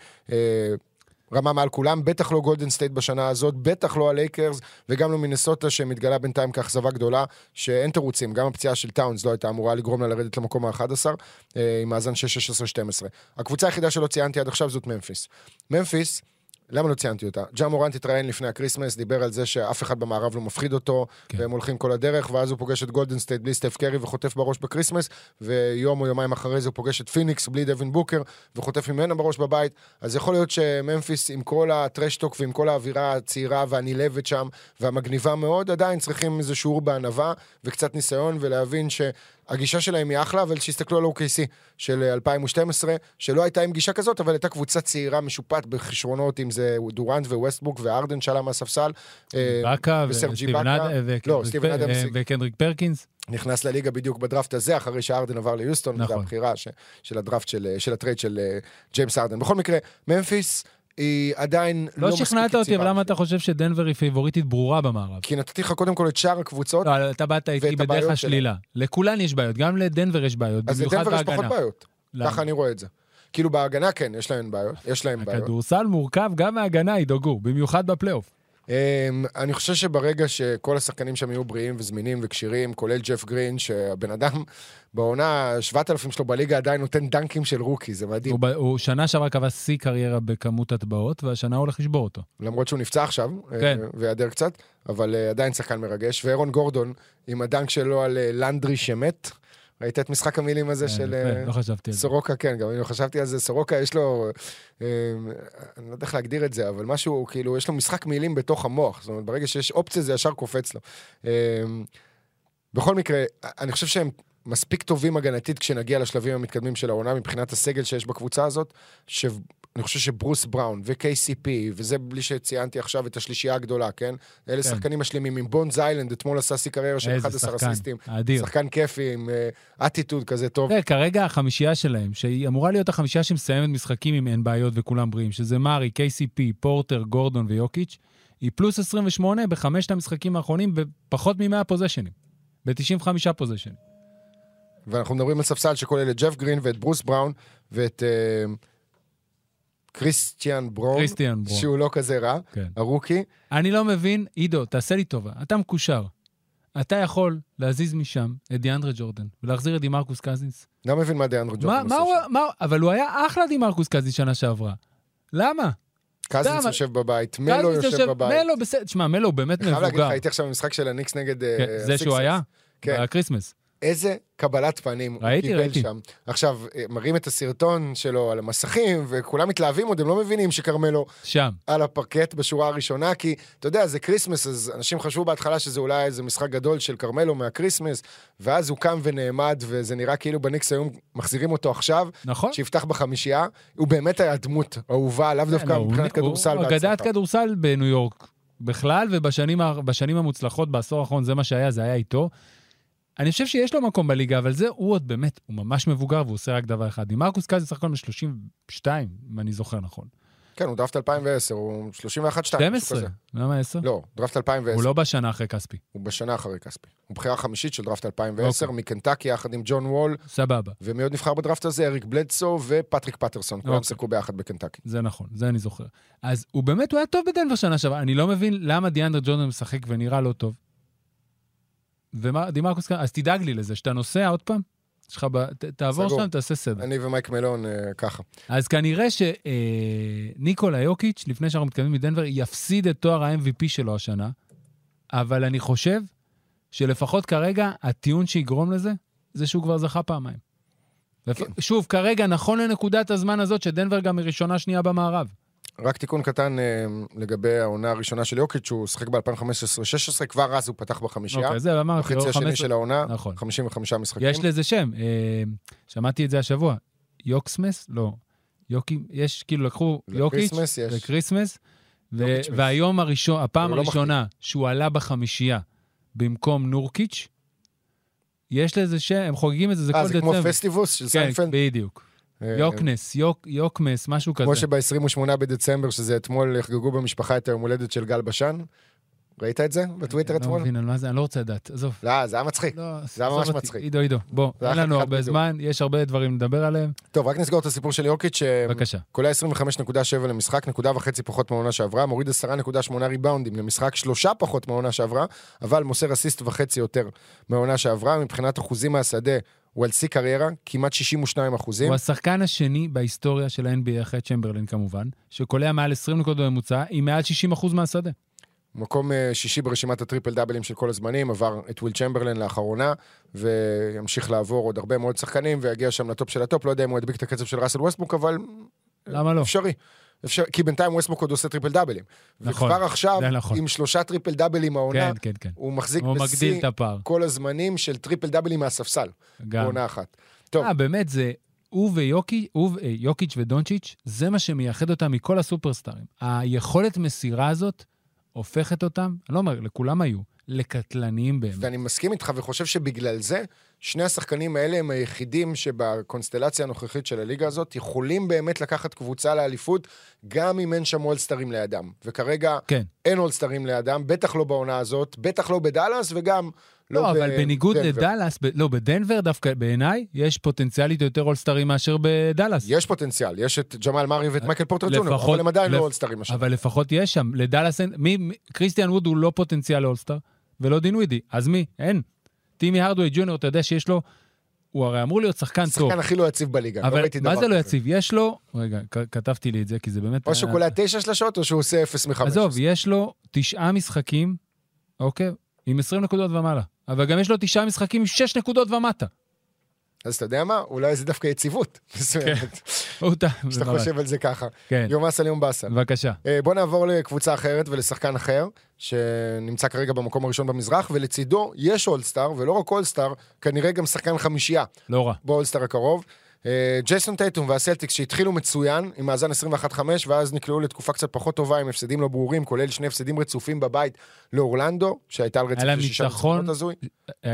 רמה מעל כולם, בטח לא גולדן סטייט בשנה הזאת, בטח לא הלייקרס, וגם לא מינסוטה שמתגלה בינתיים כאכזבה גדולה, שאין תירוצים, גם הפציעה של טאונס לא הייתה אמורה לגרום לה לרדת למקום ה-אחד עשר, עם מאזן שש עשרה שתים עשרה. הקבוצה היחידה שלא ציינתי עד עכשיו זאת ממפיס. ממפיס, למה לא ציינתי אותה? ג'ה מורנט התראיין לפני הקריסמס, דיבר על זה שאף אחד במערב לא מפחיד אותו, והם הולכים כל הדרך, ואז הוא פוגש את גולדן סטייט בלי סטף קרי וחוטף בראש בקריסמס, ויום או יומיים אחרי זה הוא פוגש את פיניקס בלי דווין בוקר, וחוטף ממנה בראש בבית. אז יכול להיות שממפיס, עם כל הטרשטוק ועם כל האווירה הצעירה והנילבת שם, והמגניבה מאוד, עדיין צריכים איזה שיעור בענווה וקצת ניסיון, ולהבין ש... הגישה שלהם היא אחלה, אבל שהסתכלו על אוקייסי של אלפיים ושתים עשרה, שלא הייתה עם גישה כזאת, אבל הייתה קבוצה צעירה משופט בחשרונות, אם זה דורנט וווסטבוק וארדן שעלה מהספסל. בקה וקנדריק פרקינס. נכנס לליגה בדיוק בדראפט הזה, אחרי שארדן עבר ליוסטון, זה הבחירה של הדראפט של הטרייד של ג'יימס ארדן. בכל מקרה, ממפיס... היא עדיין לא מספיק יציבה. לא שכנעת אותי, אבל למה אתה חושב שדנבר היא פייבוריטית ברורה במערב? כי נתתי לך קודם כל את שאר הקבוצות. לא, אתה באת איתי בדרך השלילה. לכולן יש בעיות, גם לדנבר יש בעיות, במיוחד בהגנה. אז לדנבר יש פחות בעיות, ככה אני רואה את זה. כאילו בהגנה כן, יש להם בעיות. הכדורסל מורכב, גם מההגנה ידאגו, במיוחד בפלייאוף. אני חושב שברגע שכל השחקנים שם יהיו בריאים וזמינים וקשירים, כולל ג'ף גרין, שהבן אדם בעונה שבעת אלפים שלו בליגה עדיין נותן דנקים של רוקי, זה מדהים. הוא, הוא שנה שעברה קבע שיא קריירה בכמות הטבעות, והשנה הוא הולך לשבור אותו. למרות שהוא נפצע עכשיו, כן. ויעדר קצת, אבל עדיין שחקן מרגש. ואירון גורדון, עם הדנק שלו על לנדרי שמת, ראית את משחק המילים הזה של סורוקה, כן, גם אני חשבתי על זה, סורוקה יש לו, אני לא יודע איך להגדיר את זה, אבל משהו, כאילו, יש לו משחק מילים בתוך המוח, זאת אומרת, ברגע שיש אופציה, זה ישר קופץ לו. בכל מקרה, אני חושב שהם מספיק טובים הגנתית, כשנגיע לשלבים המתקדמים של העונה, מבחינת הסגל שיש בקבוצה הזאת, שאני חושב שברוס בראון ו-קיי סי פי, וזה בלי שציינתי עכשיו את השלישייה הגדולה, כן? אלה שחקנים משלימים, עם בונז איילנד, אתמול עשה סי קריירה של אחד עשר אסיסטים. שחקן כיפי, עם אטיטוד כזה טוב. כרגע החמישייה שלהם, שהיא אמורה להיות החמישייה שמסיימת משחקים עם אין בעיות וכולם בריאים, שזה מארי, קיי סי פי, פורטר, גורדון ויוקיץ', היא פלוס עשרים ושמונה בחמשת המשחקים האחרונים, ופחות מ-מאה פוזיישנים, ב-תשעים וחמישה פוזיישנים. ואנחנו מדברים על ספסל שכולל את ג'ף גרין ואת ברוס בראון ואת קריסטיאן ברון, שהוא לא כזה רע, הרוקי. אני לא מבין, עידו, תעשה לי טובה, אתה מקושר. אתה יכול להזיז משם את דיאנדרה ג'ורדן ולהחזיר את דימרקוס קזינס. לא מבין מה דיאנדרה ג'ורדן עושה. אבל הוא היה אחלה דימרקוס קזינס שנה שעברה. למה? קזינס יושב בבית, מלו יושב בבית. מלו, תשמע, מלו באמת מבוגר. אני חייב להגיד לך, הייתי עכשיו במשחק של הניקס נגד זה שהוא היה, הקריסמס. איזה קבלת פנים ראיתי, ראיתי. שם. עכשיו, מראים את הסרטון שלו על המסכים, וכולם מתלהבים עוד, הם לא מבינים שקרמלו שם. על הפרקט בשורה הראשונה, כי אתה יודע, זה קריסמס, אז אנשים חשבו בהתחלה שזה אולי איזה משחק גדול של קרמלו מהקריסמס, ואז הוא קם ונעמד, וזה נראה כאילו בניקס היום מחזירים אותו עכשיו, נכון? שיפתח בחמישייה, הוא באמת היה דמות אהובה, לאו דווקא לא, מבחינת הוא, כדורסל. הוא אגדת כדורסל בניו יורק, בכלל, ובשנים בשנים המוצלחות, בעשור האחרון, זה מה שהיה, זה היה איתו. אני חושב שיש לו מקום בליגה, אבל זה הוא עוד באמת, הוא ממש מבוגר, והוא עושה רק דבר אחד. עם מרקוס קאזי שחקן ב-שלושים ושתיים, אם אני זוכר נכון. כן, הוא דרפט אלפיים ועשר, הוא שלושים ואחת שתיים. שתים עשרה, למה עשר? לא, דרפט אלפיים ועשר. הוא לא בשנה אחרי קספי. הוא בשנה אחרי קספי. הוא בחירה חמישית של דרפט אלפיים ועשר, מקנטקי, יחד עם ג'ון וול. סבבה. ומי עוד נבחר בדרפט הזה? אריק בלדסו ופטריק פטרסון. כולם שחקו ביחד בקנטקי. זה נכון, זה אני זוכר. אז הוא באמת, הוא היה טוב בדנבר שנה שעברה. אני לא מבין למה דיאנדרה ג'ורדן משחק ונראה לא טוב. ודימרקוס, אז תדאג לי לזה, שאתה נוסע עוד פעם, תעבור שם, תעשה סדר. אני ומייק מלון ככה. אז כנראה שניקולה יוקיץ', לפני שאנחנו מתקדמים מדנבר, יפסיד את תואר ה-אם וי פי שלו השנה, אבל אני חושב שלפחות כרגע, הטיעון שיגרום לזה, זה שהוא כבר זכה פעמיים. שוב, כרגע, נכון לנקודת הזמן הזאת, שדנבר גם ראשונה שנייה במערב. רק תיקון קטן לגבי העונה הראשונה של יוקיץ', שהוא שחק ב-אלפיים חמש עשרה שש עשרה, כבר אז הוא פתח בחמישייה, בחצי השני של העונה, חמישים וחמישה משחקים. יש לזה שם, שמעתי את זה השבוע, יוקסמס, לא, יש, כאילו לקחו יוקיץ' וקריסמס, והיום הראשון, הפעם הראשונה, שהוא עלה בחמישייה, במקום נורקיץ', יש לזה שם, הם חוגגים את זה, אה, זה כמו פסטיבוס של סיינפלד? כן, בדיוק. יוקנס, יוק, יוקמס, משהו כזה. כמו שב-עשרים ושמונה בדצמבר, שזה אתמול, חגגו במשפחה את היום הולדת של גל בשן. ראית את זה בטוויטר אתמול? לא מבין, אני לא רוצה לדעת, עזוב. לא, זה היה מצחיק. זה היה ממש מצחיק. עידו, עידו, בוא, אין לנו הרבה זמן, יש הרבה דברים לדבר עליהם. טוב, רק נסגור את הסיפור של יוקיץ' שכולה עשרים וחמש נקודה שבע למשחק, נקודה וחצי פחות מהעונה שעברה, מוריד עשרה נקודה שמונה ריבאונדים למשחק, שלושה פחות מהעונה שעברה, אבל מוסר אסיסט וחצי יותר מהעונה שעברה, מבחינת אחוזים מהשדה הוא על סי קריירה, כמעט שישים ושניים אחוזים. הוא השחקן השני בהיסטוריה של ה-אן בי איי אחרי צ'מברלין כמובן, שקולע מעל עשרים נקודות בממוצע, עם מעל שישים אחוז מהשדה. מקום שישי ברשימת הטריפל דאבלים של כל הזמנים, עבר את וויל צ'מברלין לאחרונה, וימשיך לעבור עוד הרבה מאוד שחקנים, ויגיע שם לטופ של הטופ, לא יודע אם הוא ידביק את הקצב של ראסל ווסטברוק, אבל למה לא? אפשרי. אפשר, כי בינתיים ווסטברוק עוד עושה טריפל דאבלים. נכון, וכבר עכשיו, נכון. עם שלושה טריפל דאבלים העונה, כן, כן, כן. הוא מחזיק בסי כל הזמנים של טריפל דאבלים מהספסל. גם. בעונה אחת. טוב. 아, באמת זה, הוא ויוקיץ' ויוקי, ודונצ'יץ', זה מה שמייחד אותם מכל הסופרסטרים. היכולת מסירה הזאת הופכת אותם, אני לא אומר, לכולם היו, לקטלניים באמת. ואני מסכים איתך וחושב שבגלל זה, שני השחקנים האלה הם היחידים שבקונסטלציה הנוכחית של הליגה הזאת יכולים באמת לקחת קבוצה לאליפות, גם אם אין שם אולסטרים לידם. וכרגע כן. אין אולסטרים לידם, בטח לא בעונה הזאת, בטח לא בדלאס וגם לא, לא ב- אבל בניגוד דנבר. לדלאס, ב- לא, בדנבר דווקא בעיניי, יש פוטנציאלית יותר אולסטרים מאשר בדלאס. יש פוטנציאל, יש את ג'מאל מארי ואת מייקל פורטר ג'וניור, אבל הם עדיין לפ... לא אולסטרים משהו. אבל לפחות יש שם, לדלאס אין, מי, מי, קריסטיאן ווד הוא לא פוטנציאל לאולסטר, ולא דינוידי, אז מי? אין. טימי הרדווי ג'וניור, אתה יודע שיש לו, הוא הרי אמור להיות שחקן טוב. שחקן הכי לא יציב בליגה, לא ראיתי דבר. מה זה לא יציב? יש לו, רגע, כתבתי לי את זה, כי זה באמת... או שהוא קולע תשע שלשות, או שהוא עושה אפס מחמש. עזוב, יש לו תשעה משחקים, אוקיי, עם עשרים נקודות ומעלה. אבל גם יש לו תשעה משחקים עם שש נקודות ומטה. אז אתה יודע מה? אולי זה דווקא יציבות מסוימת. שאתה חושב על זה ככה. יומס עליום בסה. בבקשה. בוא נעבור לקבוצה אחרת ולשחקן אחר, שנמצא כרגע במקום הראשון במזרח, ולצידו יש אולסטאר, ולא רק אולסטאר, כנראה גם שחקן חמישייה. לא רע. באולסטאר הקרוב. ג'ייסון טייטום והסלטיקס שהתחילו מצוין, עם מאזן עשרים ואחת חמש, ואז נקלעו לתקופה קצת פחות טובה, עם הפסדים לא ברורים, כולל שני הפסדים רצופים בבית לאורלנדו, שהייתה על רצף של שישה ניצחונות הזוי.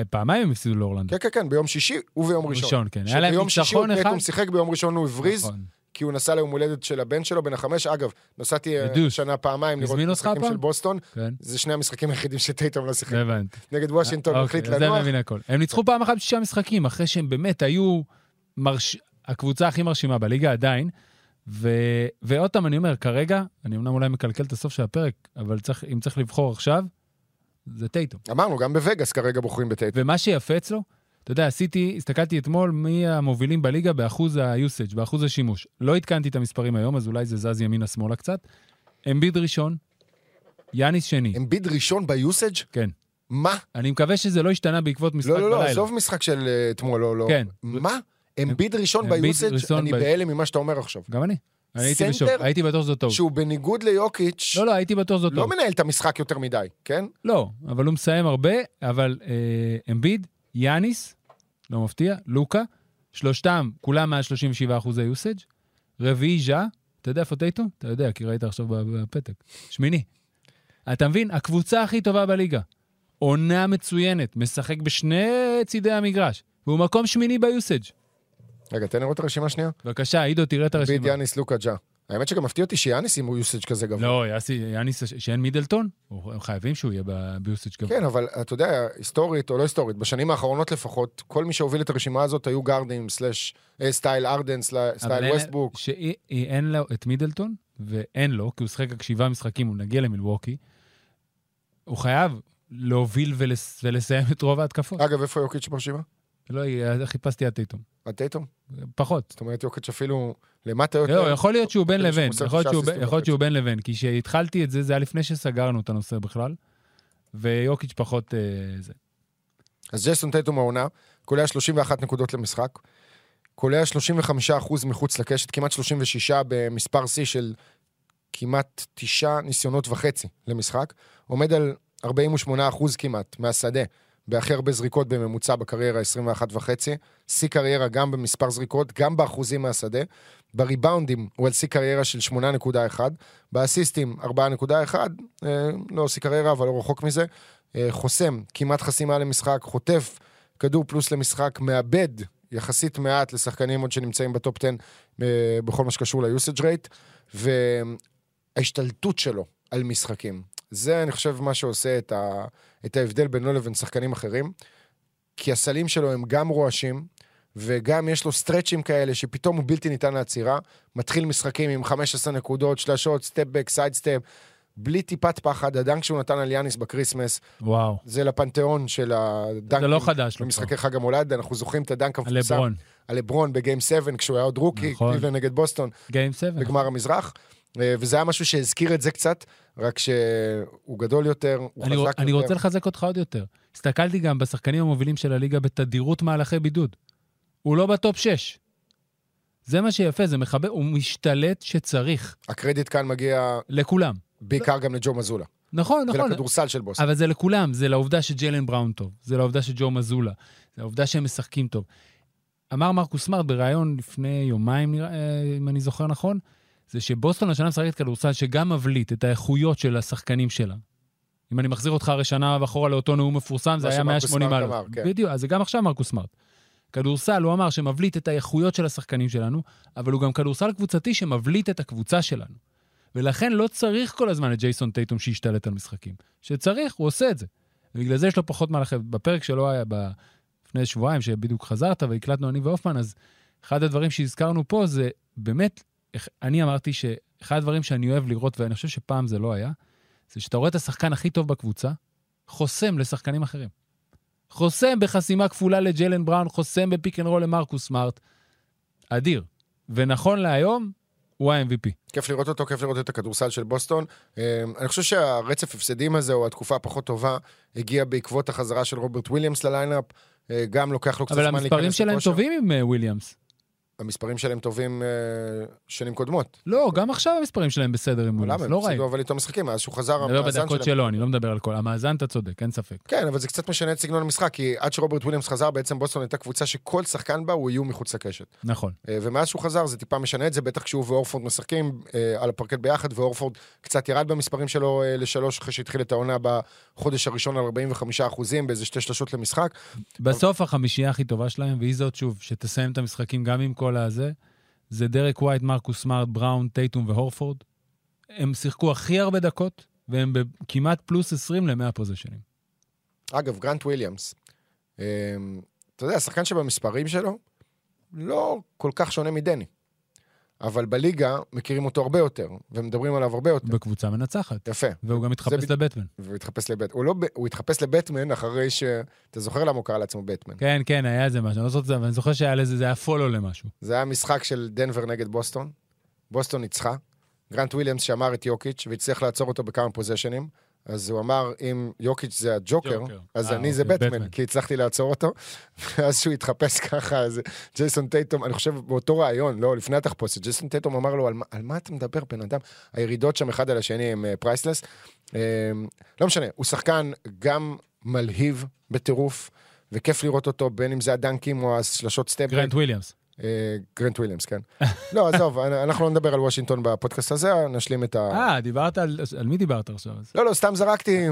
פעמיים הם הפסידו לאורלנדו. כן, כן, כן, ביום שישי וביום ראשון. שביום שישי הוא טייטום שיחק, ביום ראשון הוא הבריז, כי הוא נסע ליום הולדת של הבן שלו, בן החמש, אגב, נסעתי שנה פעמיים לראות משחקים של בוסטון, זה שני המשחקים היחידים שטייטום לא שיחק. נגד וושינגטון החליט לנוח. הם ניצחו פעם אחת בשישה משחקים, אחרי שהם באמת היו מרש... הקבוצה הכי מרשימה בליגה עדיין, ו... ועוד פעם אני אומר, כרגע, אני אמנם אולי מקלקל את הסוף של הפרק, אבל צריך, אם צריך לבחור עכשיו, זה טייטום. אמרנו, גם בווגאס כרגע בוחרים בטייטום. ומה שיפה אצלו, אתה יודע, עשיתי, הסתכלתי אתמול מי המובילים בליגה באחוז ה-usage, באחוז השימוש. לא התקנתי את המספרים היום, אז אולי זה זז ימינה שמאלה קצת. אמביד ראשון, יאניס שני. אמביד ראשון ב-usage? כן. מה? אני מקווה שזה לא השתנה בעקבות משחק בלילה. לא, לא, לא, סוף משחק של אתמול, לא, לא. כן. מה? אמביד ראשון ביוסאג', אני בהלם ממה שאתה אומר עכשיו. גם אני. הייתי בשוק, הייתי בטוח זאת טוב. שהוא בניגוד ליוקיץ'. לא, לא, הייתי בטוח זאת טוב. לא מנהל את המשחק יותר מדי, כן? לא, אבל הוא מסיים הרבה, אבל אמביד, יאניס, לא מפתיע, לוקה, שלושתם, כולם מאה שלושים ושבעה אחוז יוסאג', רביעי ז'ה, אתה יודע איפה טייטום? אתה יודע, כי ראית עכשיו בפתק. שמיני. אתה מבין, הקבוצה הכי טובה בליגה. עונה מצוינת, משחק בשני צידי המגרש, והוא מקום שמיני ביוסאג'. רגע, תן לראות את הרשימה שנייה. בבקשה, עידו, תראה את הרשימה. ביד יאניס לוקה ג'ה. האמת שגם מפתיע אותי שיאניס אם הוא יוסאג' כזה גבוה. לא, יאניס שאין מידלטון, הם חייבים שהוא יהיה ביוסאג' גבוה. כן, אבל אתה יודע, היסטורית או לא היסטורית, בשנים האחרונות לפחות, כל מי שהוביל את הרשימה הזאת היו גארדים, סלש, סטייל ארדן, סטייל ווסטבוק. שאין לו את מידלטון, ואין לו, כי הוא שחק רק שבעה משחקים, הוא נגיע למילווקי, הוא חייב להוביל ולסיים את רוב ההתקפות. אגב, איפה יוקיץ' ברשימה? לא, חיפשתי עד טייטום. עד טייטום? פחות. זאת אומרת, יוקד שאפילו למטה יותר. לא, יכול להיות שהוא בן לבן. יכול להיות שהוא בן לבן, כי כשהתחלתי את זה, זה היה לפני שסגרנו את הנושא בכלל, ויוקיץ' פחות זה. אז ג'ייסון טייטום העונה, כולל שלושים ואחת נקודות למשחק, כולל שלושים וחמישה אחוז מחוץ לקשת, כמעט שלושים ושש במספר C של כמעט תשע ניסיונות וחצי למשחק, עומד על ארבעים ושמונה אחוז כמעט מהשדה, באחר בזריקות בממוצע בקריירה עשרים ואחת נקודה חמש, סי קריירה גם במספר זריקות, גם באחוזים מהשדה, בריבאונדים הוא על סי קריירה של שמונה נקודה אחת, באסיסטים ארבע נקודה אחת, אה, לא סי קריירה אבל לא רחוק מזה, אה, חוסם כמעט חסימה למשחק, חוטף כדור פלוס למשחק, מאבד יחסית מעט לשחקנים עוד שנמצאים בטופ עשר, אה, בכל מה שקשור ליוסאג' רייט, וההשתלטות שלו על משחקים. זה אני חושב מה שעושה את, ה... את ההבדל בינו לבין שחקנים אחרים, כי הסלים שלו הם גם רועשים, וגם יש לו סטרצ'ים כאלה שפתאום הוא בלתי ניתן לעצירה, מתחיל משחקים עם חמש עשרה נקודות, שלשות, סטפ בק, סייד סטפ, בלי טיפת פחד, הדנק שהוא נתן על יאניס בקריסמס, וואו. זה לפנתיאון של הדנק, זה לא חדש. במשחקי חג המולד, אנחנו זוכרים את הדנק המפורסם, לברון. לברון בגיים שבע, כשהוא היה עוד רוקי, נכון. נגד בוסטון, גיים שבע. בגמר המזרח, וזה היה משהו שהזכיר את זה קצת, רק שהוא גדול יותר, הוא חזק יותר. אני רוצה לחזק אותך עוד יותר. הסתכלתי גם בשחקנים המובילים של הליגה בתדירות מהלכי בידוד. הוא לא בטופ שש. זה מה שיפה, זה מחבר, הוא משתלט שצריך. הקרדיט כאן מגיע לכולם. בעיקר גם לג'ו מזולה. נכון, נכון. ולכדורסל של בוסטון. אבל זה לכולם, זה לעובדה שג'יילן בראון טוב, זה לעובדה שג'ו מזולה, זה לעובדה שהם משחקים טוב. אמר מרקוס סמארט בראיון לפני יומיים, אם אני זוכר נכון, זה שבוסטון השנה משחקת כדורסל שגם מבליט את האיכויות של השחקנים שלה. אם אני מחזיר אותך הרי שנה ואחורה לאותו נאום מפורסם, זה היה מאה ושמונים מעלות. בדיוק, אז זה גם עכשיו מרקוס סמארט. כדורסל, הוא אמר שמבליט את האיכויות של השחקנים שלנו, אבל הוא גם כדורסל קבוצתי שמבליט את הקבוצה שלנו. ולכן לא צריך כל הזמן את ג'ייסון טייטום שישתלט על משחקים. שצריך, הוא עושה את זה. ובגלל זה יש לו פחות מהלכת. בפרק שלו היה לפני שבועיים, שבדיוק חזרת והקלטנו אני ואופמן, אז אחד הדברים שהזכרנו פה זה באמת אני אמרתי שאחד הדברים שאני אוהב לראות, ואני חושב שפעם זה לא היה, זה שאתה רואה את השחקן הכי טוב בקבוצה, חוסם לשחקנים אחרים. חוסם בחסימה כפולה לג'יילן בראון, חוסם בפיק אנד רול למרקוס סמארט. אדיר. ונכון להיום, הוא ה-אם וי פי. כיף לראות אותו, כיף לראות את הכדורסל של בוסטון. אני חושב שהרצף הפסדים הזה, או התקופה הפחות טובה, הגיעה בעקבות החזרה של רוברט וויליאמס לליינאפ, גם לוקח לו קצת זמן להיכנס. אבל המספרים שלהם טובים עם וויליאמס. המספרים שלהם טובים שנים קודמות. לא, גם עכשיו המספרים שלהם בסדר עם וויליאמס. לא רעים. אבל איתו משחקים, אז שהוא חזר המאזן שלהם. בדקות שלו, אני לא מדבר על כל. המאזן אתה צודק, אין ספק. כן, אבל זה קצת משנה את סגנון המשחק, כי עד שרוברט וויליאמס חזר, בעצם בוסטון הייתה קבוצה שכל שחקן בה הוא איום מחוץ לקשת. נכון. ומאז שהוא חזר, זה טיפה משנה את זה, בטח כשהוא ואורפורד משחקים על הפרקט ביחד, ואורפורד קצת ירד במספרים שלו לשלוש, אחרי שהתחיל את העונה בחודש הראשון על ארבעים וחמישה אחוזים, באיזה שתי שלשות למשחק. בסוף החמישייה הכי טובה שלהם, והיא זאת שוב, שתסיים את המשחקים גם עם כל הזה, זה דרק ווייט, מרקוס סמארט, בראון, טייטום והורפורד. הם שיחקו הכי הרבה דקות, והם כמעט פלוס עשרים ל-מאה פוזישנים. אגב, גרנט וויליאמס, אתה יודע, השחקן שבמספרים שלו, לא כל כך שונה מדני. אבל בליגה מכירים אותו הרבה יותר, ומדברים עליו הרבה יותר. בקבוצה מנצחת. יפה. והוא גם התחפש לבטמן. והוא התחפש לבטמן. הוא, לא, הוא התחפש לבטמן אחרי ש... אתה זוכר למה הוא קרא לעצמו בטמן. כן, כן, היה זה משהו. אני, זאת, אני זוכר שהיה לזה, זה היה פולו למשהו. זה היה משחק של דנבר נגד בוסטון. בוסטון ניצחה. גרנט וויליאמס שאמר את יוקיץ' והצליח לעצור אותו בכמה פוזיישנים. אז הוא אמר, אם יוקיץ' זה הג'וקר, ג'וקר. אז 아, אני אוקיי, זה בטמן, בטמן, כי הצלחתי לעצור אותו, ואז שהוא התחפש ככה, אז ג'ייסון טייטום, אני חושב באותו רעיון, לא, לפני התחפושת, ג'ייסון טייטום אמר לו, על, על מה אתה מדבר, בן אדם? הירידות שם אחד על השני הם פרייסלס, uh, um, לא משנה, הוא שחקן גם מלהיב בטירוף, וכיף לראות אותו, בין אם זה הדנקים או השלשות סטאפל. גרנט וויליאמס. גרנט וויליאמס, כן. לא, עזוב, אנחנו לא נדבר על וושינגטון בפודקאסט הזה, נשלים את ה... אה, דיברת על... על מי דיברת עכשיו? לא, לא, סתם זרקתי...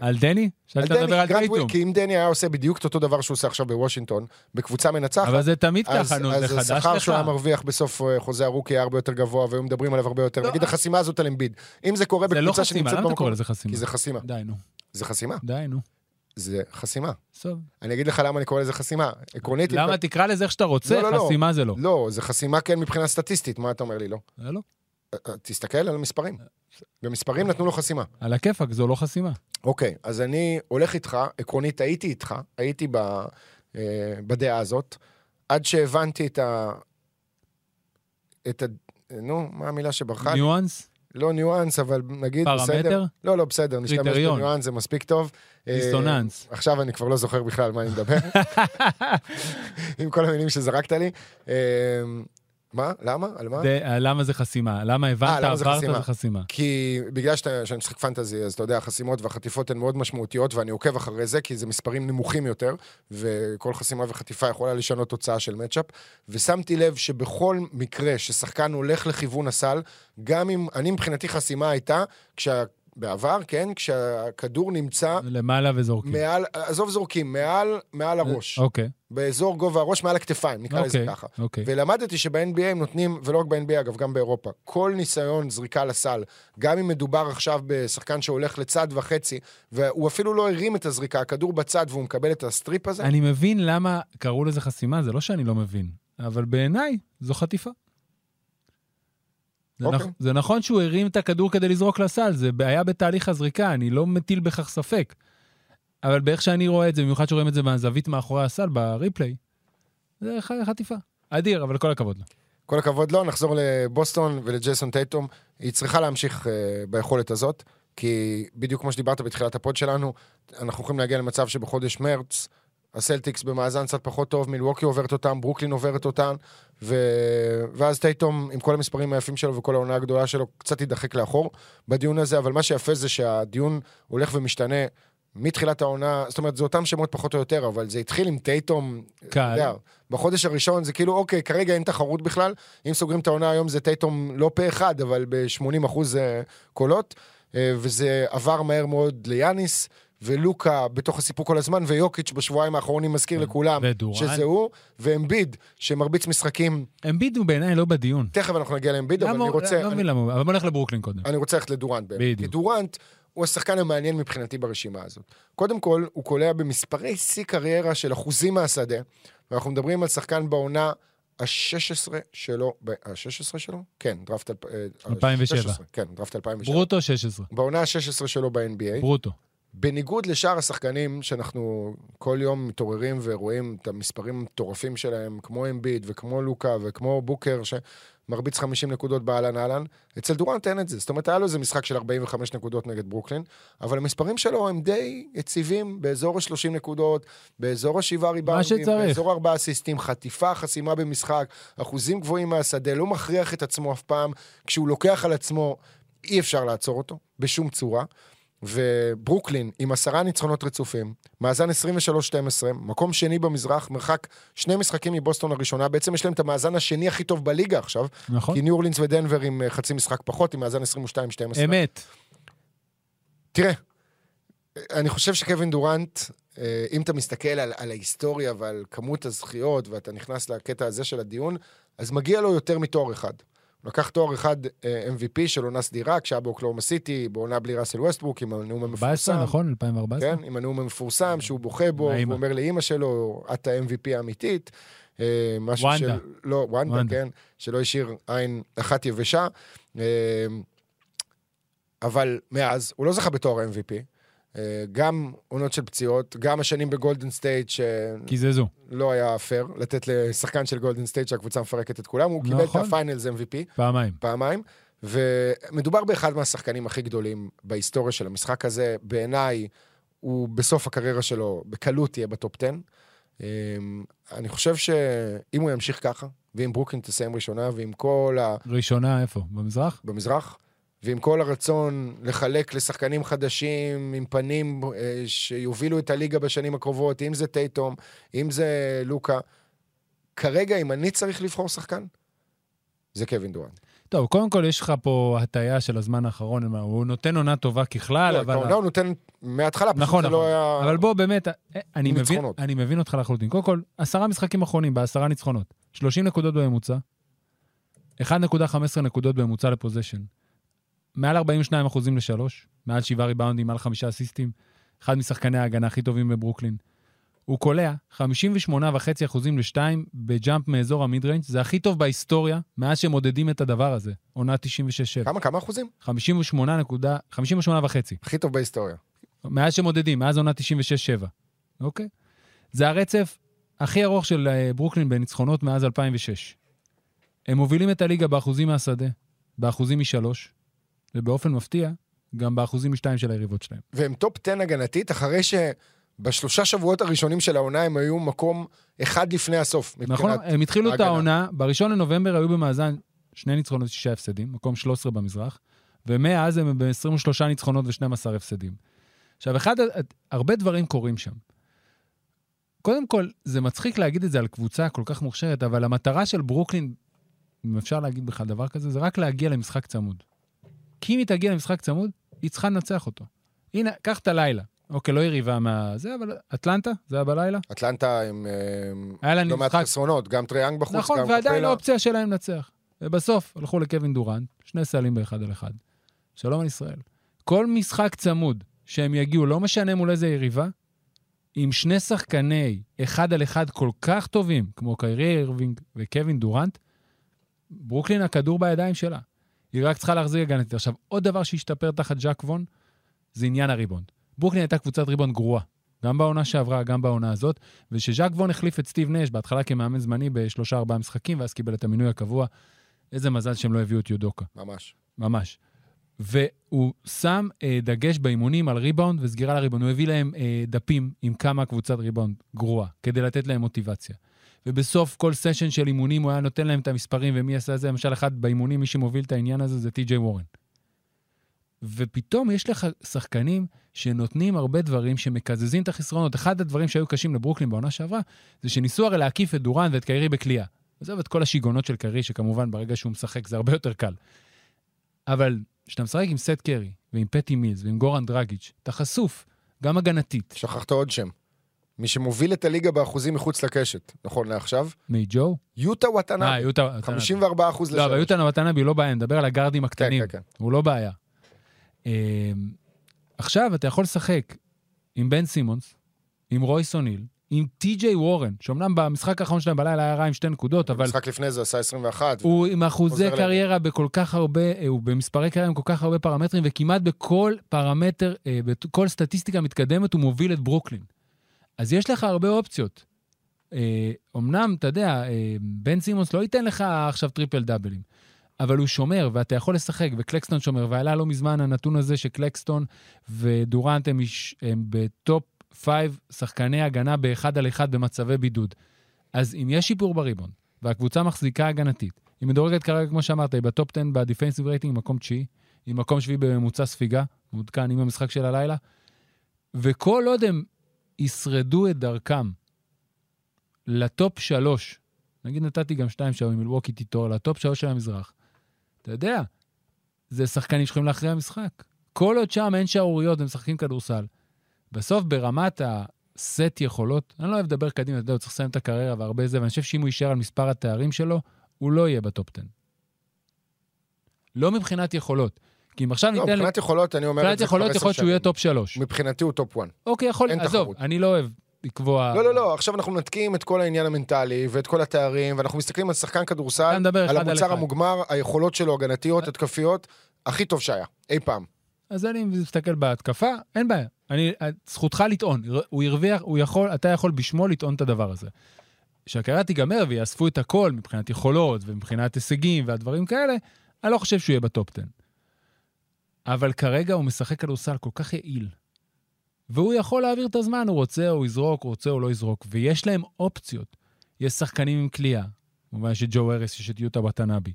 על דני? שאלת לדבר על דייטום. כי אם דני היה עושה בדיוק אותו דבר שהוא עושה עכשיו בוושינגטון, בקבוצה מנצחת... אבל זה תמיד ככה, נו, זה חדש לך. אז השכר שהוא היה מרוויח בסוף חוזה ארוכי היה הרבה יותר גבוה, והיו מדברים עליו הרבה יותר. נגיד, החסימה הזאת על אמביד. אם זה קורה בקבוצה שנמצאת במקום... זה לא חסימה, זה חסימה. סוב. אני אגיד לך למה אני קורא לזה חסימה. עקרונית... למה תקרא לזה איך שאתה רוצה? לא, לא, חסימה לא. זה לא. לא, זה חסימה כן מבחינה סטטיסטית. מה אתה אומר לי? לא. זה לא. תסתכל על המספרים. במספרים נתנו לו חסימה. על הכיפק, זו לא חסימה. אוקיי, אז אני הולך איתך, עקרונית הייתי איתך, הייתי ב, אה, בדעה הזאת, עד שהבנתי את ה... את ה... נו, מה המילה שברכה? ניואנס? לא ניואנס, אבל נגיד... פרמטר? לא, לא, בסדר, נשתמש בניואנס, זה מספיק טוב. דיסטוננס. עכשיו אני כבר לא זוכר בכלל מה אני מדבר. עם כל המילים שזרקת לי. מה? למה? על מה? למה זה חסימה? למה הבנת, עברת, זה חסימה. כי בגלל שאני משחק פנטזי, אז אתה יודע, החסימות והחטיפות הן מאוד משמעותיות, ואני עוקב אחרי זה, כי זה מספרים נמוכים יותר, וכל חסימה וחטיפה יכולה לשנות תוצאה של מאצ'אפ, ושמתי לב שבכל מקרה ששחקן הולך לכיוון הסל, גם אם, אני מבחינתי חסימה הייתה, כשה... בעבר, כן, כשהכדור נמצא... למעלה וזורקים. מעל, עזוב זורקים, מעל, מעל הראש. אוקיי. באזור גובה הראש, מעל הכתפיים, נקרא לזה ככה. אוקיי. ולמדתי שב-אן בי איי הם נותנים, ולא רק ב-אן בי איי, אגב, גם באירופה, כל ניסיון זריקה לסל, גם אם מדובר עכשיו בשחקן שהולך לצד וחצי, והוא אפילו לא הרים את הזריקה, הכדור בצד, והוא מקבל את הסטריפ הזה. אני מבין למה קראו לזה חסימה, זה לא שאני לא מבין, אבל בעיניי זו חטיפה. זה, okay. נכ... זה נכון שהוא הרים את הכדור כדי לזרוק לסל, זה בעיה בתהליך הזריקה, אני לא מטיל בכך ספק. אבל באיך שאני רואה את זה, במיוחד שרואים את זה מהזווית מאחורי הסל, בריפלי, זה ח... חטיפה. אדיר, אבל כל הכבוד לא. כל הכבוד לא, נחזור לבוסטון ולג'ייסון טייטום, היא צריכה להמשיך uh, ביכולת הזאת, כי בדיוק כמו שדיברת בתחילת הפוד שלנו, אנחנו יכולים להגיע למצב שבחודש מרץ, הסלטיקס במאזן קצת פחות טוב, מילווקי עוברת אותם, ברוקלין עוברת אותם, ו... ואז טייטום, עם כל המספרים היפים שלו וכל העונה הגדולה שלו, קצת ידחק לאחור בדיון הזה, אבל מה שיפה זה שהדיון הולך ומשתנה מתחילת העונה, זאת אומרת, זה אותם שמות פחות או יותר, אבל זה התחיל עם טייטום, יודע, בחודש הראשון זה כאילו, אוקיי, כרגע אין תחרות בכלל, אם סוגרים את העונה היום זה טייטום לא פה אחד, אבל ב-שמונים אחוז קולות, וזה עבר מהר מאוד ליאניס, ולוקה בתוך הסיפור כל הזמן, ויוקיץ' בשבועיים האחרונים מזכיר לכולם שזה הוא, ואמביד שמרביץ משחקים. אמביד הוא בעיניי לא בדיון. תכף אנחנו נגיע לאמביד, אבל אני רוצה... לא מבין למה, אבל בוא נלך לברוקלין קודם. אני רוצה ללכת לדורנט באמת. כי דורנט הוא השחקן המעניין מבחינתי ברשימה הזאת. קודם כל, הוא קולע במספרי שיא קריירה של אחוזים מהשדה, ואנחנו מדברים על שחקן בעונה ה-שש עשרה שלו, ה-שש עשרה שלו? כן, דראפט אלפיים ושבע. כן, דראפט אלפיים ושבע. ברוטו שש עשרה. בעונה ה-שש עשרה שלו ב-אן בי איי. ברוטו. בניגוד לשאר השחקנים, שאנחנו כל יום מתעוררים ורואים את המספרים המטורפים שלהם, כמו אמביד וכמו לוקה וכמו בוקר, מרביץ חמישים נקודות באלן אלן, אצל דורנט אין את זה, זאת אומרת, היה לו איזה משחק של ארבעים וחמש נקודות נגד ברוקלין, אבל המספרים שלו הם די יציבים, באזור ה-שלושים נקודות, באזור ה-שבעה ריבאונדים, באזור ארבעה אסיסטים, חטיפה, חסימה במשחק, אחוזים גבוהים מהשדה, לא מכריח את עצמו אף פעם, כשהוא לוקח על עצמו, אי אפשר לעצור אותו, בשום צורה, וברוקלין עם עשרה ניצחונות רצופים, מאזן עשרים ושלוש שתים עשרה, מקום שני במזרח, מרחק שני משחקים מבוסטון הראשונה, בעצם יש להם את המאזן השני הכי טוב בליגה עכשיו, נכון. כי ניו אורלינס ודנבר עם חצי משחק פחות, עם מאזן עשרים ושתיים שתים עשרה. אמת. תראה, אני חושב שקווין דורנט, אם אתה מסתכל על, על ההיסטוריה ועל כמות הזכיות, ואתה נכנס לקטע הזה של הדיון, אז מגיע לו יותר מתואר אחד. לקח תואר אחד אם וי פי של עונה סדירה, כשהיה באוקלאומה סיטי, בעונה בלי ראסל ווסטברוק, עם הנאום המפורסם. אלפיים וארבע עשרה, נכון? אלפיים וארבע עשרה. כן, עם הנאום המפורסם, שהוא בוכה בו, והוא אומר לאמא שלו, את ה-אם וי פי האמיתית. וונדה. לא, וונדה, כן, שלא השאיר עין אחת יבשה. אבל מאז, הוא לא זכה בתואר ה-אם וי פי, גם עונות של פציעות, גם השנים בגולדן סטייט, כי זה זו. לא היה פייר, לתת לשחקן של גולדן סטייט שהקבוצה מפרקת את כולם, הוא קיבל את הפיינלס אם וי פי. פעמיים. פעמיים, ומדובר באחד מהשחקנים הכי גדולים בהיסטוריה של המשחק הזה, בעיניי הוא בסוף הקריירה שלו, בקלות תהיה בטופ עשר. אני חושב שאם הוא ימשיך ככה, ואם ברוקלין תסיים ראשונה, ואם כל ה... ראשונה איפה? במזרח? במזרח. ועם כל הרצון לחלק לשחקנים חדשים, עם פנים שיובילו את הליגה בשנים הקרובות, אם זה טייטום, אם זה לוקה, כרגע אם אני צריך לבחור שחקן, זה קווין דורנט. טוב, קודם כל יש לך פה הטעיה של הזמן האחרון, הוא נותן עונה טובה ככלל, אבל... לא, הוא נותן מההתחלה, פשוט זה לא היה... אבל בוא, באמת, אני מבין אותך לחלוטין. קודם כל, עשרה משחקים אחרונים, בעשרה ניצחונות, שלושים נקודות בממוצע, אחת נקודה חמש עשרה נקודות בממוצע לפוזיישן. מעל ארבעים ושניים אחוזים לשלוש, מעל שבעה ריבאונדים, מעל חמישה אסיסטים, אחד משחקני ההגנה הכי טובים בברוקלין. הוא קולע חמישים ושמונה נקודה חמש אחוזים לשתיים בג'אמפ מאזור המידריינג', זה הכי טוב בהיסטוריה, מאז שמודדים את הדבר הזה, עונה תשעים ושש שבע. כמה, כמה אחוזים? חמישים ושמונה נקודה חמש. הכי טוב בהיסטוריה. מאז שמודדים, מאז עונה תשעים ושש שבע. אוקיי? זה הרצף הכי ארוך של ברוקלין בניצחונות מאז אלפיים ושש. הם מובילים את הליגה באחוזים מהשדה, באחוזים משלוש. ובאופן מפתיע, גם באחוזים משתיים של היריבות שלהם. והם טופ עשר הגנתית, אחרי שבשלושה שבועות הראשונים של העונה, הם היו מקום אחד לפני הסוף. נכון, הם התחילו את העונה, בראשון לנובמבר היו במאזן שני ניצחונות ושישה הפסדים, מקום שלוש עשרה במזרח, ומאז הם ב-עשרים ושלושה ניצחונות ו-שנים עשר הפסדים. עכשיו, אחד, הרבה דברים קורים שם. קודם כל, זה מצחיק להגיד את זה על קבוצה כל כך מוכשרת, אבל המטרה של ברוקלין, אם אפשר להגיד בכלל דבר כזה, זה רק להגיע למשחק צמוד. כי אם היא תגיע למשחק צמוד, היא צריכה לנצח אותו. הנה, קח את הלילה. אוקיי, לא יריבה מה... זה, אבל... אטלנטה? זה היה בלילה? אטלנטה עם... היה לה נמשחק. לא חסרונות, גם טריאנג בחוץ, נכון, גם קפלה. נכון, ועדיין האופציה שלהם לנצח. ובסוף הלכו לקווין דורנט, שני סעלים באחד על אחד. שלום על ישראל. כל משחק צמוד שהם יגיעו, לא משנה מול איזה יריבה, עם שני שחקני אחד על אחד כל כך טובים, כמו קיירי אירווינג וקווין דורנט, ברוקלין הכדור בידיים שלה. היא רק צריכה להחזיר הגנתית. עכשיו, עוד דבר שהשתפר תחת ג'ק וון, זה עניין הריבון. ברוקלין הייתה קבוצת ריבון גרועה, גם בעונה שעברה, גם בעונה הזאת, ושז'ק וון החליף את סטיב נש, בהתחלה כמאמן זמני בשלושה ארבעה משחקים, ואז קיבל את המינוי הקבוע, איזה מזל שהם לא הביאו את יודוקה. ממש. ממש. והוא שם אה, דגש באימונים על ריבון, וסגירה לריבון. הוא הביא להם אה, דפים עם כמה קבוצת ריבון גרועה, כדי לתת להם מוטיבציה. ובסוף כל סשן של אימונים הוא היה נותן להם את המספרים, ומי עשה זה, למשל אחד באימונים, מי שמוביל את העניין הזה זה טי.ג'יי וורן. ופתאום יש לך שחקנים שנותנים הרבה דברים, שמקזזים את החסרונות. אחד הדברים שהיו קשים לברוקלין בעונה שעברה, זה שניסו הרי להקיף את דורן ואת קיירי בקליעה. עזוב את כל השיגונות של קיירי, שכמובן ברגע שהוא משחק זה הרבה יותר קל. אבל כשאתה משחק עם סט קרי, ועם פטי מילס, ועם גורן דרגיץ', אתה חשוף, גם הגנתית. שכחת עוד שם. מי שמוביל את הליגה באחוזים מחוץ לקשת, נכון לעכשיו? מי ג'ו? יוטה וואטנאבי. אה, יוטה וואטנאבי. חמישים וארבעה אחוז לשלוש. לא, אבל יוטה וואטנאבי לא בעיה, נדבר על הגארדים הקטנים. כן, כן, כן. הוא לא בעיה. עכשיו אתה יכול לשחק עם בן סימונס, עם רוי סוניל, עם טי.ג'יי וורן, שאומנם במשחק האחרון שלהם בלילה היה רע עם שתי נקודות, אבל... המשחק לפני זה עשה עשרים ואחת. הוא עם אחוזי קריירה בכל כך הרבה, הוא במספרי קריירה עם כל כך הרבה פרמטרים, וכמעט בכל פרמטר, בכל סטטיסטיקה מתקדמת, הוא מוביל את ברוקלין. אז יש לך הרבה אופציות. אמנם, אתה יודע, בן סימונס לא ייתן לך עכשיו טריפל דאבלים, אבל הוא שומר, ואתה יכול לשחק, וקלקסטון שומר, ועלה לא מזמן הנתון הזה שקלקסטון ודורנט הם, הם בטופ חמש שחקני הגנה באחד על אחד במצבי בידוד. אז אם יש שיפור בריבון, והקבוצה מחזיקה הגנתית, היא מדורגת כרגע, כמו שאמרת, היא בטופ עשר בדיפנסיב רייטינג, מקום תשיעי, היא מקום שביעי בממוצע ספיגה, מודכן עם המשחק של הלילה, וכל עוד הם ישרדו את דרכם לטופ שלוש, נגיד נתתי גם שתיים שעו עם מילווקי תיתור, לטופ שלוש של המזרח, אתה יודע, זה שחקנים שחקים לאחרי המשחק. כל עוד שם אין שעוריות, הם שחקים כדורסל. בסוף ברמת הסט יכולות, אני לא אוהב לדבר קדימה, אתה יודע, הוא צריך לסיים את הקריירה והרבה זה, ואני חושב שאם הוא יישאר על מספר התארים שלו, הוא לא יהיה בטופ עשר. לא מבחינת יכולות. כי אם עכשיו ניתן... לא, מבחינת יכולות, אני אומר... מבחינת יכולות יכול להיות שהוא יהיה טופ שלוש. מבחינתי הוא טופ אחת. אוקיי, יכול... עזוב, אני לא אוהב לקבוע... לא, לא, לא, עכשיו אנחנו נתקים את כל העניין המנטלי, ואת כל התארים, ואנחנו מסתכלים על שחקן כדורסל, על המוצר המוגמר, היכולות שלו, הגנתיות, התקפיות, הכי טוב שהיה, אי פעם. אז אני מסתכל בהתקפה, אין בעיה. אני, זכותך לטעון, הוא הרוויח, הוא יכול, אתה יכול בשמו לטעון את הדבר הזה. כשהקריירה תיגמר ויאספו את הכל מבחינת יכולות ומבחינת הישגים והדברים כאלה, אני לא חושב שהוא יהיה בטופ עשר. אבל כרגע הוא משחק כדורסל כל כך יעיל, והוא יכול להעביר את הזמן, הוא רוצה, הוא יזרוק, הוא רוצה, הוא לא יזרוק, ויש להם אופציות. יש שחקנים עם כלייה, כמובן שג'ו הרס, יש את יוטה בתנאבי.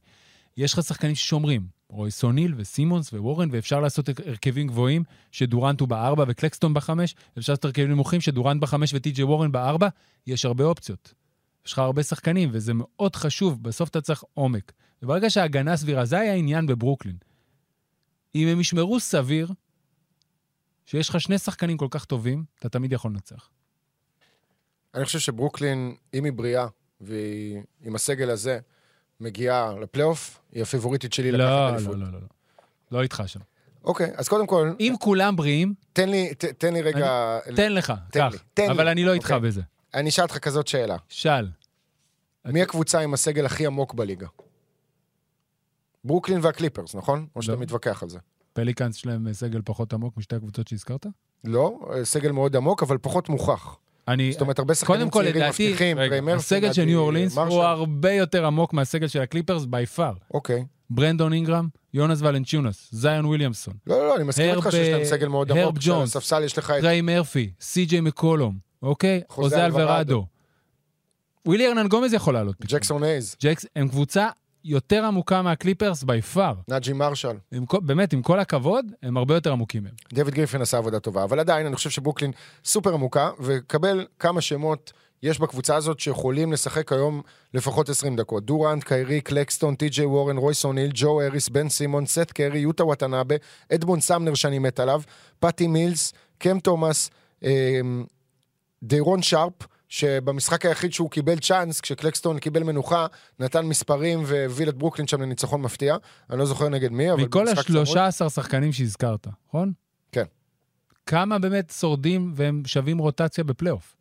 יש לך שחקנים ששומרים, רויס אוניל וסימונס וורן, ואפשר לעשות הרכבים גבוהים, שדורנט הוא בארבע וקלקסטון בחמש, אפשר לעשות הרכבים נמוכים, שדורנט בחמש וטי.ג'יי וורן בארבע, יש הרבה אופציות. יש לך הרבה שחקנים, וזה מאוד חשוב, בסוף אתה צריך עומק. וברגע שההגנה סבירה, זה היה העניין בברוקלין. אם הם ישמרו סביר, שיש לך שני שחקנים כל כך טובים, אתה תמיד יכול לנצח. אני חושב שברוקלין, אם היא בריאה, והיא עם הסגל הזה, מגיעה לפלייאוף, היא הפיבוריטית שלי לא, לקחת אליפות. לא, לא, לא, לא. לא איתך שם. אוקיי, אז קודם כל... אם כולם בריאים... תן לי, ת, תן לי רגע... אני, תן לך, תן כך. לי, תן אבל לי. אני לא איתך אוקיי. בזה. אני אשאל אותך כזאת שאלה. שאל. מי את... הקבוצה עם הסגל הכי עמוק בליגה? ברוקלין והקליפרס, נכון? או שאתה מתווכח על זה. פליקאנס שלהם סגל פחות עמוק משתי הקבוצות שהזכרת? לא, סגל מאוד עמוק, אבל פחות מוכח. זאת אומרת, הרבה שחקנים צעירים מבטיחים. הסגל של ניו אורלינס הוא הרבה יותר עמוק מהסגל של הקליפרס בי פאר. אוקיי. ברנדון אינגרם, יונס ולנצ'ונס, זיון וויליאמסון. לא, לא, לא, אני מסכים איתך שיש להם סגל מאוד עמוק. הרב ג'ונס, טריי מרפי, סי.ג'יי מקולום, אוקיי? חוזה אלוורדו. ווילי ארנן גומז יכול לעלות. ג'קסון הייז. הם קבוצה יותר עמוקה מהקליפרס בי פאר. נאג'י מרשל. באמת, עם כל הכבוד, הם הרבה יותר עמוקים מהם. דיוויד גריפין עשה עבודה טובה, אבל עדיין אני חושב שברוקלין סופר עמוקה, וקבל כמה שמות יש בקבוצה הזאת שיכולים לשחק היום לפחות עשרים דקות. דורנט, קיירי, קלקסטון, טי.ג'יי וורן, רויס אוניל, ג'ו אריס, בן סימון, סט קרי, יוטה וואטנאבה, אדמונד סמנר שאני מת עליו, פאטי מילס, קם תומאס, דיירון שרפ, שבמשחק היחיד שהוא קיבל צ'אנס, כשקלקסטון קיבל מנוחה, נתן מספרים והביל את ברוקלין שם לניצחון מפתיע. אני לא זוכר נגד מי, אבל... מכל השלושה עשר שחקנים שהזכרת, נכון? כן. כמה באמת שורדים והם שווים רוטציה בפלייאוף?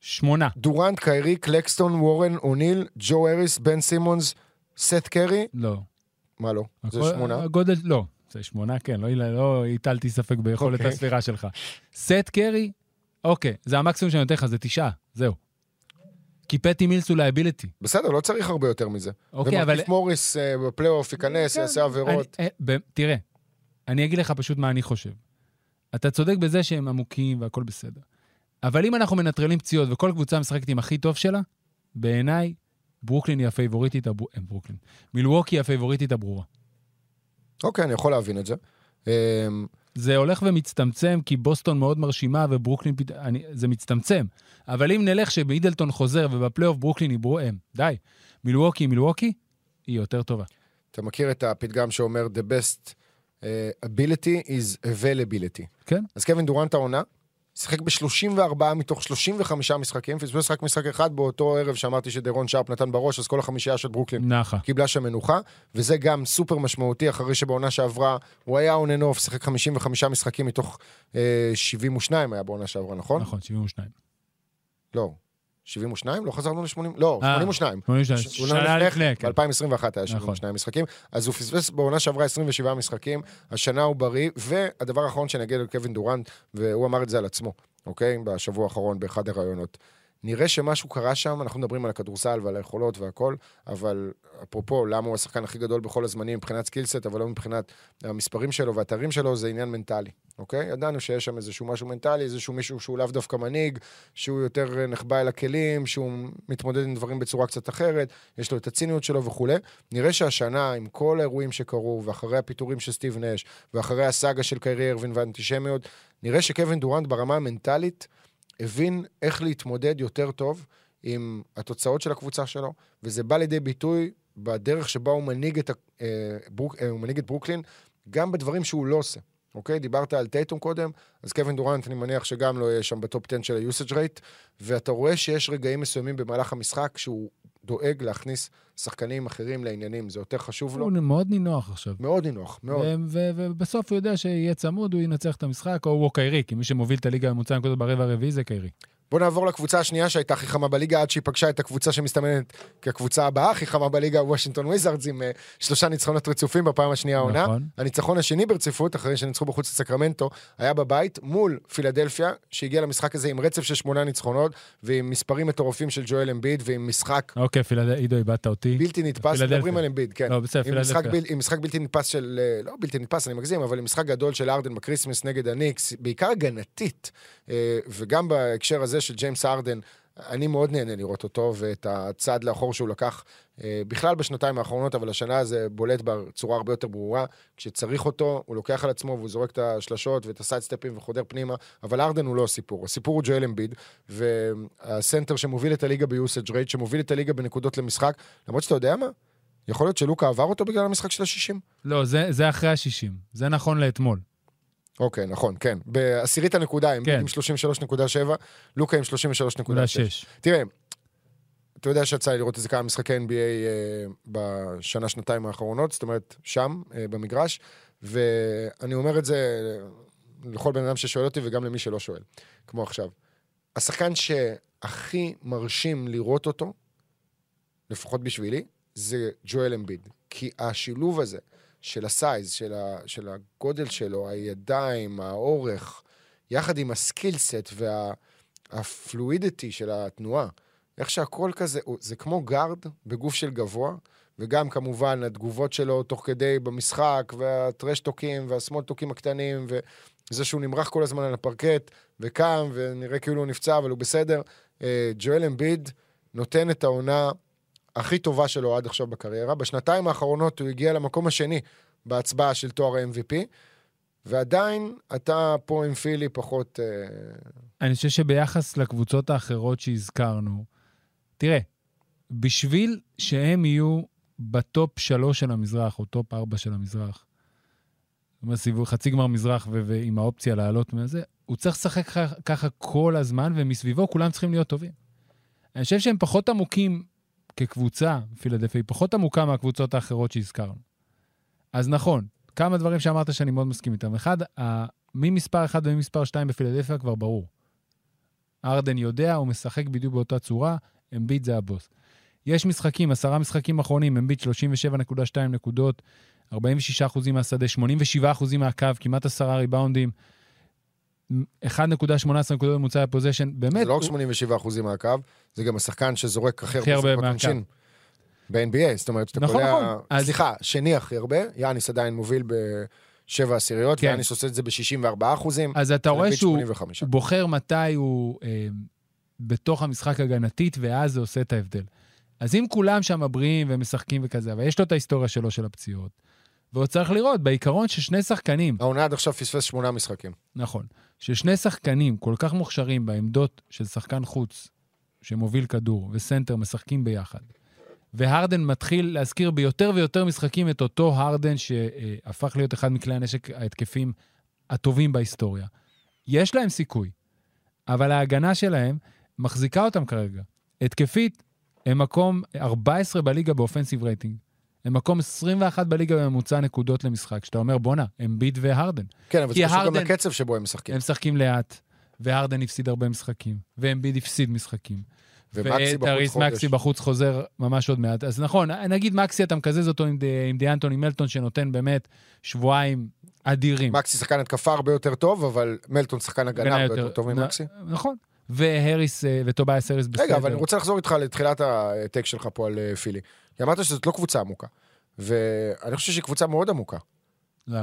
שמונה. דורנט, קיירי, קלקסטון, וורן, אוניל, ג'ו אריס, בן סימונס, סט קרי? לא. מה לא? זה שמונה? הגודל, לא. זה שמונה, כן. לא הטלתי ספק ביכולת הספירה שלך. סט קרי? אוקיי, זה המקסימום שאני נותן לך, זה תשעה, זהו. כי פטי מילס הוא לייביליטי. בסדר, לא צריך הרבה יותר מזה. אוקיי, אבל... ומרקיף מוריס בפלייאוף ייכנס, יעשה עבירות. תראה, אני אגיד לך פשוט מה אני חושב. אתה צודק בזה שהם עמוקים והכל בסדר. אבל אם אנחנו מנטרלים פציעות וכל קבוצה משחקת עם הכי טוב שלה, בעיניי, ברוקלין היא הפייבוריטית, אין ברוקלין, מילווקי היא הפייבוריטית הברורה. אוקיי, אני יכול להבין את זה. זה הולך ומצטמצם, כי בוסטון מאוד מרשימה, וברוקלין, אני, זה מצטמצם. אבל אם נלך שבאידלטון חוזר, ובפלייאוף ברוקלין יברו הם, די. מילווקי, מילווקי, היא יותר טובה. אתה מכיר את הפתגם שאומר, the best uh, ability is availability. כן. אז קווין דורנט העונה, שיחק ב-שלושים וארבע מתוך שלושים וחמישה משחקים, פספס רק משחק אחד באותו ערב שאמרתי שדרון שרפ נתן בראש, אז כל החמישייה של ברוקלין נחה. קיבלה שם מנוחה, וזה גם סופר משמעותי, אחרי שבעונה שעברה, הוא היה און אנוף, שיחק חמישים וחמישה משחקים מתוך אה, שבעים ושתיים היה בעונה שעברה, נכון? נכון, שבעים ושתיים. לא, שבעים ושתיים? לא חזרנו ל-שמונים? לא, שמונים ושתיים. שנה לפני, כן. ב-אלפיים עשרים ואחת היה שבעים ושתיים משחקים, אז הוא פספס בעונה שעברה עשרים ושבעה משחקים, השנה הוא בריא, והדבר האחרון שנגיד על קווין דורנט, והוא אמר את זה על עצמו, אוקיי? בשבוע האחרון, באחד הראיונות. נראה שמשהו קרה שם, אנחנו מדברים על הכדורסל ועל היכולות והכל, אבל אפרופו, למה הוא השחקן הכי גדול בכל הזמנים מבחינת סקילסט, אבל לא מבחינת המספרים שלו והאתרים שלו, זה עניין מנטלי, אוקיי? ידענו שיש שם איזשהו משהו מנטלי, איזשהו מישהו שהוא לאו דווקא מנהיג, שהוא יותר נחבא אל הכלים, שהוא מתמודד עם דברים בצורה קצת אחרת, יש לו את הציניות שלו וכו'. נראה שהשנה, עם כל האירועים שקרו, ואחרי הפיטורים של סטיב נש, ואחרי הסאגה של קיירי אירווין והאנטישמיות, נראה שקווין דורנט ברמה המנטלית הבין איך להתמודד יותר טוב עם התוצאות של הקבוצה שלו, וזה בא לידי ביטוי בדרך שבה הוא מנהיג את, הברוק, הוא מנהיג את ברוקלין, גם בדברים שהוא לא עושה. אוקיי? דיברת על טייטום קודם, אז קווין דורנט אני מניח שגם לא יהיה שם בטופ עשר של ה-usage rate, ואתה רואה שיש רגעים מסוימים במהלך המשחק שהוא דואג להכניס שחקנים אחרים לעניינים, זה יותר חשוב לו. הוא מאוד נינוח עכשיו. מאוד נינוח, מאוד. ובסוף הוא יודע שיהיה צמוד, הוא ינצח את המשחק, או הוא קיירי, כי מי שמוביל את הליגה הממוצע נקודות ברבע הרביעי זה קיירי. בוא נעבור לקבוצה השנייה שהייתה הכי חמה בליגה, עד שהיא פגשה את הקבוצה שמסתמנת כקבוצה הבאה הכי חמה בליגה, וושינגטון וויזארדס, עם שלושה ניצחונות רצופים בפעם השנייה העונה. הניצחון השני ברציפות, אחרי שניצחו בחוץ לסקרמנטו, היה בבית מול פילדלפיה, שהגיע למשחק הזה עם רצף של שמונה ניצחונות, ועם מספרים מטורפים של ג'ואל אמביד, ועם משחק... אוקיי, עידו, איבדת אותי. בלתי נתפס, מדברים על אמביד, כן. עם משחק בלתי נתפס של... לא בלתי נתפס, אני מגזים, אבל עם משחק גדול של ארדן בקריסמס נגד הניקס, בעיקר הגנתית, וגם בהקשר הזה של ג'יימס ארדן, אני מאוד נהנה לראות אותו, ואת הצד לאחור שהוא לקח, בכלל בשנתיים האחרונות, אבל השנה זה בולט בצורה הרבה יותר ברורה, כשצריך אותו, הוא לוקח על עצמו, והוא זורק את השלשות, ואת הסיידסטפים, וחודר פנימה, אבל ארדן הוא לא הסיפור, הסיפור הוא ג'ואל אמביד, והסנטר שמוביל את הליגה ביוסאג' רייט, שמוביל את הליגה בנקודות למשחק, למרות שאתה יודע מה? יכול להיות שלוקה עבר אותו בגלל המשחק של ה-שישים? לא, זה, זה אחרי ה-שישים, זה נכון לאתמול. אוקיי, נכון, כן. בעשירית הנקודה, עם שלושים ושלוש נקודה שבע, לוקה עם שלושים ושלוש נקודה שש. תראה, אתה יודע שיצא לי לראות את זה כמה משחקי אן בי איי בשנה, שנתיים האחרונות, זאת אומרת, שם, במגרש, ואני אומר את זה לכל בן אדם ששואל אותי, וגם למי שלא שואל, כמו עכשיו. השחקן שהכי מרשים לראות אותו, לפחות בשבילי, זה ג'ואל אמביד. כי השילוב הזה, של הסייז, של, ה, של הגודל שלו, הידיים, האורך, יחד עם הסקילסט והפלואידיטי של התנועה, איך שהכל כזה, זה כמו גארד בגוף של גבוה, וגם כמובן התגובות שלו תוך כדי במשחק, והטרש-טוקים והסמול-טוקים הקטנים, וזה שהוא נמרח כל הזמן על הפרקט, וקם, ונראה כאילו הוא נפצע, אבל הוא בסדר. ג'ואל אמביד נותן את העונה הכי טובה שלו עד עכשיו בקריירה. בשנתיים האחרונות הוא הגיע למקום השני בהצבעה של תואר ה-אם וי פי, ועדיין אתה פה עם פילי פחות... אני חושב שביחס לקבוצות האחרות שהזכרנו, תראה, בשביל שהם יהיו בטופ שלוש של המזרח, או טופ ארבע של המזרח, חצי גמר מזרח ועם האופציה לעלות מזה, הוא צריך לשחק ככה כל הזמן, ומסביבו כולם צריכים להיות טובים. אני חושב שהם פחות עמוקים כקבוצה, פילדלפיה, פחות עמוקה מהקבוצות האחרות שהזכרנו. אז נכון, כמה דברים שאמרת שאני מאוד מסכים איתם. אחד, מי מספר אחד ומי מספר שתיים בפילדלפיה כבר ברור. ארדן יודע, הוא משחק בדיוק באותה צורה, אמביד זה הבוס. יש משחקים, עשרה משחקים אחרונים, אמביד שלושים ושבע נקודה שתיים נקודות, ארבעים ושישה אחוז מהשדה, שמונים ושבע אחוז מהקו, כמעט עשרה ריבאונדים, אחד נקודה שמונה עשרה נקודות בממוצע הפוזיישן, באמת... זה לא רק שמונים ושבע אחוז מהקו, זה גם השחקן שזורק הכי הרבה מהקו. ב-אן בי איי, זאת אומרת, שאתה קולע... סליחה, שני הכי הרבה, יאניס עדיין מוביל בשבע עשיריות, ויאניס עושה את זה ב-שישים וארבעה אחוזים. אז אתה רואה שהוא בוחר מתי הוא בתוך המשחק הגנתית, ואז זה עושה את ההבדל. אז אם כולם שם מבריאים ומשחקים וכזה, אבל יש לו את ההיסטוריה שלו של הפציעות, והוא צריך לראות, בעיקרון ששני שחקנים... העונה עד עכשיו פספס שמונה משחקים. נכון. ששני שחקנים כל כך מוכשרים בעמדות של שחקן חוץ, שמוביל כדור וסנטר, משחקים ביחד. והרדן מתחיל להזכיר ביותר ויותר משחקים את אותו הרדן שהפך להיות אחד מכלי הנשק ההתקפים הטובים בהיסטוריה. יש להם סיכוי, אבל ההגנה שלהם מחזיקה אותם כרגע. התקפית הם מקום ארבע עשרה בליגה באופנסיב רייטינג. הם מקום עשרים ואחת בליגה בממוצע נקודות למשחק, שאתה אומר, בונה, אמביד והרדן. כן, אבל זה קשור גם לקצב שבו הם משחקים. הם משחקים לאט, והרדן הפסיד הרבה משחקים, ואמביד הפסיד משחקים. ומקסי בחוץ חוזר ממש עוד מעט. אז נכון, נגיד מקסי, אתה מקזז אותו עם די אנטוני מלטון, שנותן באמת שבועיים אדירים. מקסי שחקן התקפה הרבה יותר טוב, אבל מלטון שחקן הגנה הרבה יותר טוב ממקסי. נכון. והריס, וטובייס הריס בסדר. רגע, אבל אני רוצה לחזור איתך לתחילת הטק שלך פה על פילי. אמרת שזאת לא קבוצה עמוקה, ואני חושב שהיא קבוצה מאוד עמוקה. לא.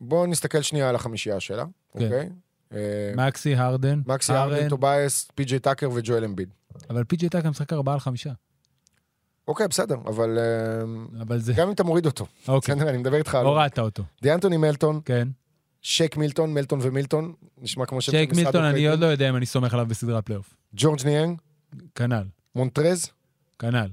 בואו נסתכל שנייה על החמישייה שלה, אוקיי? מקסי, הרדן, מקסי, הרדן, טובייס, פי-ג'יי טאקר וג'ואל אמביד. אבל פי-ג'יי טאקר משחק ארבעה על חמישה. אוקיי, בסדר, אבל גם אם אתה מוריד אותו. אוקיי. אני מדבר איתך על... הורדת אותו. דיאנטוני מלטון. כן. שייק מילטון, מילטון ומילטון, נשמע כמו שם... שייק מילטון, אני עוד לא יודע אם אני סומך עליו בסדרה פלייאוף. ג'ורג' ניאנג? כנל. מונטרז? כנל.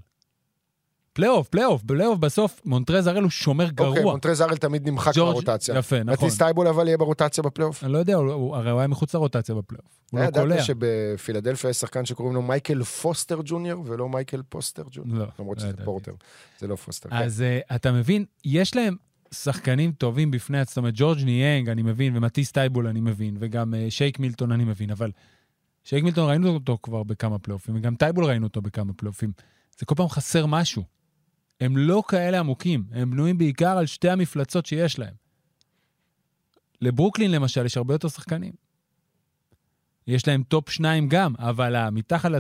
פלייאוף, פלייאוף, פלייאוף בסוף, מונטרז הראל הוא שומר גרוע. אוקיי, מונטרז הראל תמיד נמחק ברוטציה. יפה, נכון. אתליסט טייבול אבל יהיה ברוטציה בפלייאוף? אני לא יודע, הרי הוא היה מחוץ לרוטציה בפלייאוף. הוא לא קולע. שבפילדלפיה יש שחקן שקוראים לו מייקל פוסטר ג'וניור, ולא מייקל פוסטר ג'וניור. למרות שזה פורטר, זה לא פוסטר. אז אתה מבין, יש להם שחקנים טובים בפני, זאת אומרת, ג'ורג' ניאנג, אני מבין, ומתיס טייבול, אני מבין, וגם שייק מילטון, אני מבין, אבל שייק מילטון ראינו אותו כבר בכמה פלייאופים, וגם טייבול ראינו אותו בכמה פלייאופים. זה כל פעם חסר משהו. הם לא כאלה עמוקים, הם בנויים בעיקר על שתי המפלצות שיש להם. לברוקלין, למשל, יש הרבה יותר שחקנים. יש להם טופ שניים גם, אבל מתחת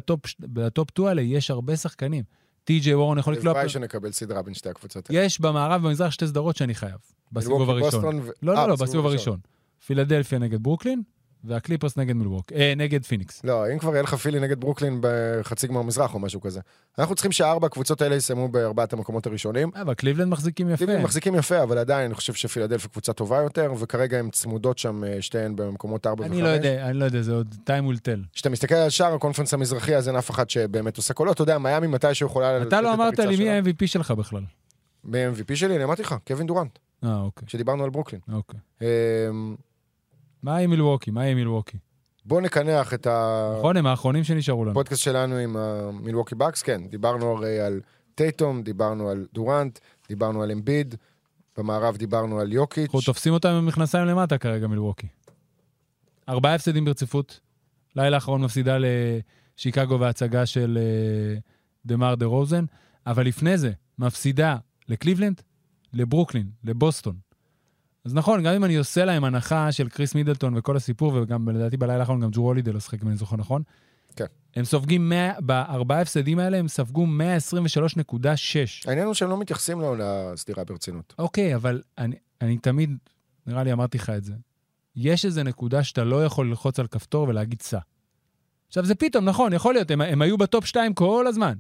לטופ טו האלה יש הרבה שחקנים. טי.ג'יי וורן יכול לקלוע... לוואי שנקבל סדרה בין שתי הקבוצות. יש במערב ובמזרח שתי סדרות שאני חייב. בסיבוב הראשון. לא, לא, לא, בסיבוב הראשון. פילדלפיה נגד ברוקלין, והקליפרס נגד מילווקי, נגד פיניקס. לא, אם כבר יהיה לך פילי נגד ברוקלין בחצי גמר מזרח או משהו כזה. אנחנו צריכים שהארבע הקבוצות האלה יסיימו בארבעת המקומות הראשונים. אבל קליבלנד מחזיקים יפה. קליבלנד מחזיקים יפה, אבל עדיין אני חושב שפילדלפיה קבוצה טובה יותר, וכרגע הן צמודות שם שתיהן במקומות ארבע וחמש. אני לא יודע, אני לא יודע, זה עוד time will tell. כשאתה מסתכל על שער הקונפרנס המזרחי, אז אין אף אחד שבאמת עושה קולות. אתה יודע, מיאמי מתי שהיא יכולה... אתה לא אמרת לי מי ה-אם וי פי שלך בכלל. ב-אם וי פי שלי, אני אמרתי לך, קווין דורנט. אה, אוקיי. כשדיברנו על ברוקלין. אוקיי. מה עם מילווקי? מה עם מילווקי? בואו נקנח את ה... נכון, הם האחרונים שנשארו לנו. פודקאסט שלנו עם מילווקי בקס, כן. דיברנו הרי על טייטום, דיברנו על דורנט, דיברנו על אמביד, במערב דיברנו על יוקיץ'. אנחנו תופסים אותם במכנסיים למטה כרגע, מילווקי. ארבעה הפסדים ברציפות. לילה האחרון מפסידה לשיקגו וההצגה של דמר דה רוזן, אבל לפני זה מפסידה לקליבלנד, לברוקלין, לבוסטון. אז נכון, גם אם אני עושה להם הנחה של קריס מידלטון וכל הסיפור, וגם לדעתי בלילה האחרון גם ג'ו הולידיי לא שחק, אם אני זוכר נכון, כן. הם סופגים מאה, בארבעה הפסדים האלה הם ספגו מאה עשרים ושלוש נקודה שש. העניין הוא שהם לא מתייחסים לו לסדירה ברצינות. אוקיי, אבל אני, אני תמיד, נראה לי אמרתי לך את זה, יש איזה נקודה שאתה לא יכול ללחוץ על כפתור ולהגיד סע. עכשיו זה פתאום, נכון, יכול להיות, הם, הם היו בטופ שתיים כל הזמן.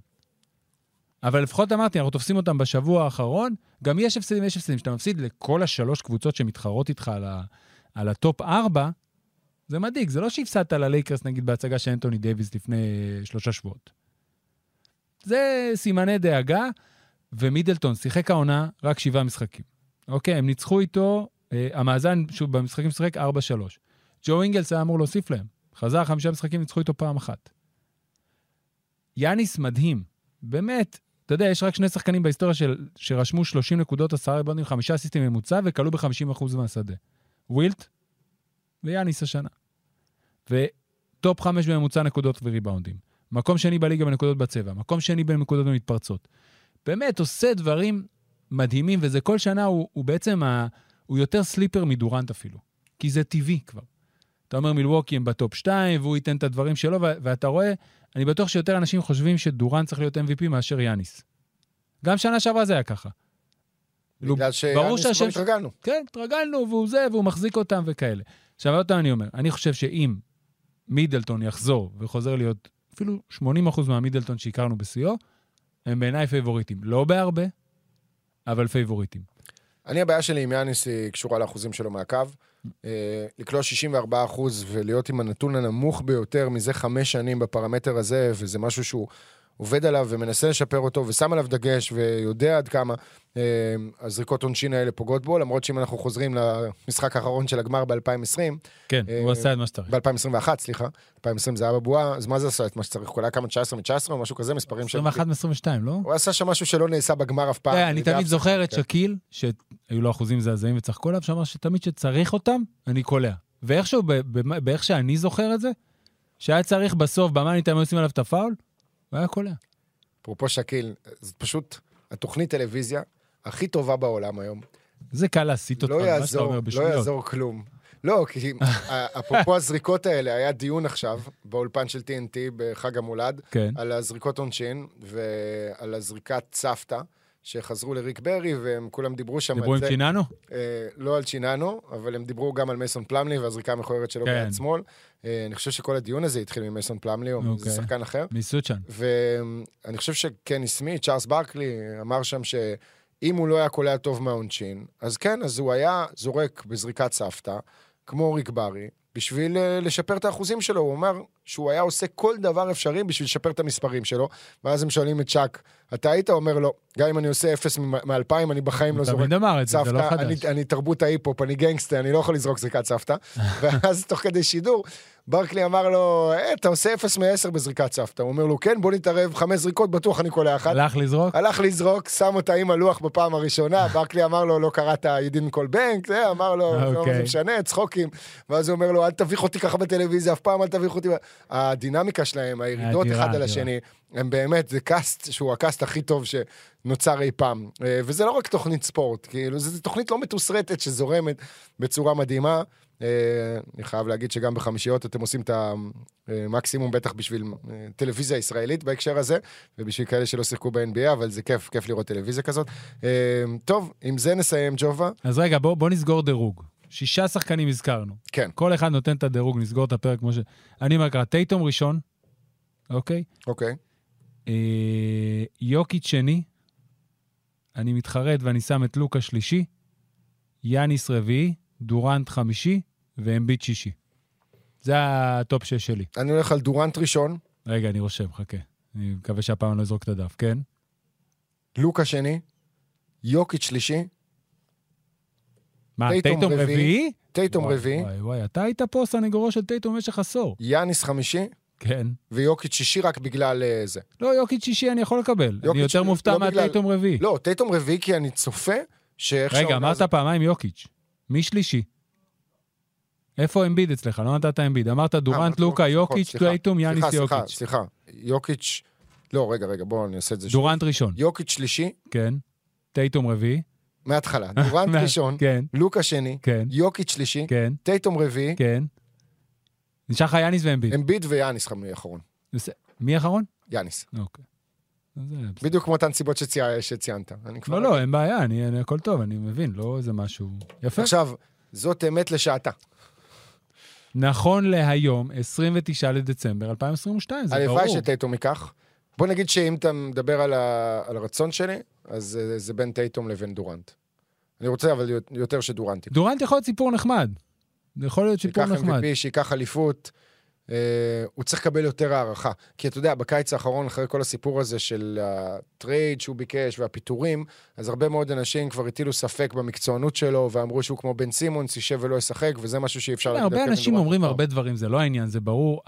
אבל לפחות אמרתי, אנחנו תופסים אותם בשבוע האחרון, גם יש הפסדים, יש הפסדים, שאתה מפסיד לכל השלוש קבוצות שמתחרות איתך על, ה, על הטופ ארבע, זה מדהיג, זה לא שהפסדת על הלייקרס, נגיד בהצגה של אנטוני דייביס לפני שלושה שבועות. זה סימני דאגה, ומידלטון שיחק העונה רק שבעה משחקים. אוקיי, הם ניצחו איתו, אה, המאזן, שוב, במשחקים שחק ארבע שלוש. ג'ו אינגלס היה אמור להוסיף להם, חזר חמישה משחקים, ניצחו איתו פעם אחת. יאניס מדהים, באמת, אתה יודע, יש רק שני שחקנים בהיסטוריה של, שרשמו שלושים נקודות, עשרה ריבאונדים, חמישה אסיסטים ממוצע, וקלו ב-חמישים אחוז מהשדה. ווילט ויאניס השנה. וטופ חמש בממוצע נקודות וריבאונדים. מקום שני בליגה בנקודות בצבע, מקום שני בנקודות במתפרצות. באמת, עושה דברים מדהימים, וזה כל שנה הוא, הוא בעצם, ה, הוא יותר סליפר מדורנט אפילו. כי זה טבעי כבר. אתה אומר מילווקי הם בטופ שתיים, והוא ייתן את הדברים שלו, ואתה רואה, אני בטוח שיותר אנשים חושבים שדורן צריך להיות אם וי פי מאשר יאניס. גם שנה שעברה זה היה ככה. בגלל שיאניס כבר התרגלנו. כן, התרגלנו, והוא זה, והוא מחזיק אותם וכאלה. עכשיו אותם אני אומר, אני חושב שאם מידלטון יחזור וחוזר להיות אפילו שמונים אחוז מהמידלטון שהכרנו בסיוע, הם בעיניי פייבוריטים. לא בהרבה, אבל פייבוריטים. אני הבעיה שלי עם יאניס היא קשורה לאחוזים שלו מהקו. לקלוע שישים וארבעה אחוז ולהיות עם הנתון הנמוך ביותר מזה חמש שנים בפרמטר הזה, וזה משהו שהוא עובד עליו ומנסה לשפר אותו ושם עליו דגש ויודע עד כמה הזריקות עונשין האלה פוגעות בו, למרות שאם אנחנו חוזרים למשחק האחרון של הגמר ב-אלפיים ועשרים, כן, הוא עשה את מה שצריך. ב-אלפיים עשרים ואחת, סליחה, אלפיים ועשרים זה היה בבועה, אז מה זה עשה את מה שצריך? כולה כמה תשע עשרה מתשע עשרה או משהו כזה, מספרים של... עשרים ואחת עשרים ושתיים, לא? הוא עשה שם משהו שלא נעשה בגמר אף פעם. אני תמיד זוכר את שקיל, שהיו לו אחוזים זעזעים וצחקו עליו, שאמר שתמיד שצריך אותם, אני קולע. ואיכשהו, באיך שאני זוכר את זה, שהיה צריך בסוף, במה אני תמיד עושים עליו את הפאול, והיה קולע. פרופו שקיל, זה פשוט התוכנית טלוויזיה הכי טובה בעולם היום. זה קל להסיט אותך, מה שאתה אומר בשבילות. לא יעזור כלום. לא, כי אפרופו הזריקות האלה, היה דיון עכשיו באולפן של טי אן טי בחג המולד, על הזריקות עונשין ועל הזריקת צפתה, שחזרו לריק ברי, והם כולם דיברו שם... דיברו עם צ'יננו? לא על צ'יננו, אבל הם דיברו גם על מייסון פלמלי, והזריקה המכוערת שלו ביד שמאל. אני חושב שכל הדיון הזה התחיל ממייסון פלמלי, או משחקן אחר. מסוצ'ן. ואני חושב שכן הסמי, צ'ארלס ברקלי אמר שם ש... אם הוא לא היה קולע טוב מהעונשין, אז כן, אז הוא היה זורק בזריקת סבתא, כמו ריק ברי, בשביל לשפר את האחוזים שלו. הוא אומר שהוא היה עושה כל דבר אפשרי בשביל לשפר את המספרים שלו, ואז הם שואלים את שק, אתה היית? אומר לו, גם אם אני עושה אפס מ-אלפיים, אני בחיים לא זורק סבתא, אני תרבות ההיפופ, אני גנגסטר, אני לא יכול לזרוק זריקת סבתא. ואז תוך כדי שידור, ברקלי אמר לו, אתה עושה אפס מעשר בזריקת סבתא. הוא אומר לו, כן, בוא נתערב, חמש זריקות, בטוח אני קולע אחת. הלך לזרוק? הלך לזרוק, שם אותה עם הלוח בפעם הראשונה, ברקלי אמר לו, לא קראת ידין כל בנק, זה אמר לו, זה משנה, צחוקים. ואז הוא אומר לו, אל תביך אותי ככה בטלוויזיה, אף פעם אל תביך אותי. הדינמיקה שלהם, הירידות אחד על השני, הם באמת, זה קאסט שהוא הקאסט הכי טוב שנוצר אי פעם. וזה לא רק תוכנית ספורט, כאילו, זו תוכנית לא מתוסרטת שזורמת בצורה מדהימה. אני חייב להגיד שגם בחמישיות אתם עושים את המקסימום, בטח בשביל טלוויזיה ישראלית בהקשר הזה, ובשביל כאלה שלא שיחקו ב-אן בי איי, אבל זה כיף, כיף לראות טלוויזיה כזאת. טוב, עם זה נסיים, ג'ובה. אז רגע, בוא, בוא נסגור דירוג. שישה שחקנים הזכרנו. כן. כל אחד נותן את הדירוג, נסגור את הפרק כמו ש... אני אומר, טייטום ראשון, אוקיי? אוקיי. אה, יוקיץ' שני, אני מתחרט ואני שם את לוקה שלישי, יאניס רביעי, דורנט חמישי, ואמביט שישי. זה הטופ שש שלי. אני הולך על דורנט ראשון. רגע, אני רושם, חכה. אני מקווה שהפעם אני לא אזרוק את הדף, כן? לוקה שני, יוקיץ' שלישי, מה, טייטום רביעי? טייטום רביעי. וואי, וואי, אתה היית פה סנגורו של טייטום במשך עשור. יאניס חמישי. כן. ויוקיץ' שישי רק בגלל זה. לא, יוקיץ' שישי אני יכול לקבל. אני יותר מופתע מהטייטום רביעי. לא, טייטום רביעי כי אני צופה שאיך... רגע, אמרת פעמיים יוקיץ'. מי שלישי? איפה אמביד אצלך? לא נתת אמביד. אמרת דורנט, לוקה, יוקיץ', טייטום, יאניס, יוקיץ'. סליחה, יוקיץ'. לא, רגע, רגע, בוא נעשה את זה. דורנט ראשון. יוקיץ' שלישי. כן. טייטום רביעי. מההתחלה, דורנט ראשון, לוקה שני, יוקיץ' שלישי, טייטום רביעי, נשאר לך יאניס ואמביד. אמביד ויאניס אחרון. מי אחרון? יאניס. בדיוק כמו אותן סיבות שציינת. לא, לא, אין בעיה, הכל טוב, אני מבין, לא איזה משהו יפה. עכשיו, זאת אמת לשעתה. נכון להיום, עשרים ותשעה לדצמבר אלפיים עשרים ושתיים, זה ברור. הלוואי שטייטום ייקח. בוא נגיד שאם אתה מדבר על הרצון שלי, אז זה בין טייטום לבין דורנט. אני רוצה, אבל יותר שדורנט. דורנט יכול להיות סיפור נחמד. יכול להיות סיפור נחמד. שיקח אם בי, שיקח אליפות, הוא צריך לקבל יותר הערכה. כי אתה יודע, בקיץ האחרון, אחרי כל הסיפור הזה של הטרייד שהוא ביקש והפיטורים, אז הרבה מאוד אנשים כבר הטילו ספק במקצוענות שלו, ואמרו שהוא כמו בן סימונס, יישב ולא ישחק, וזה משהו שאי אפשר... הרבה אנשים אומרים הרבה דברים, זה לא העניין, זה ברור.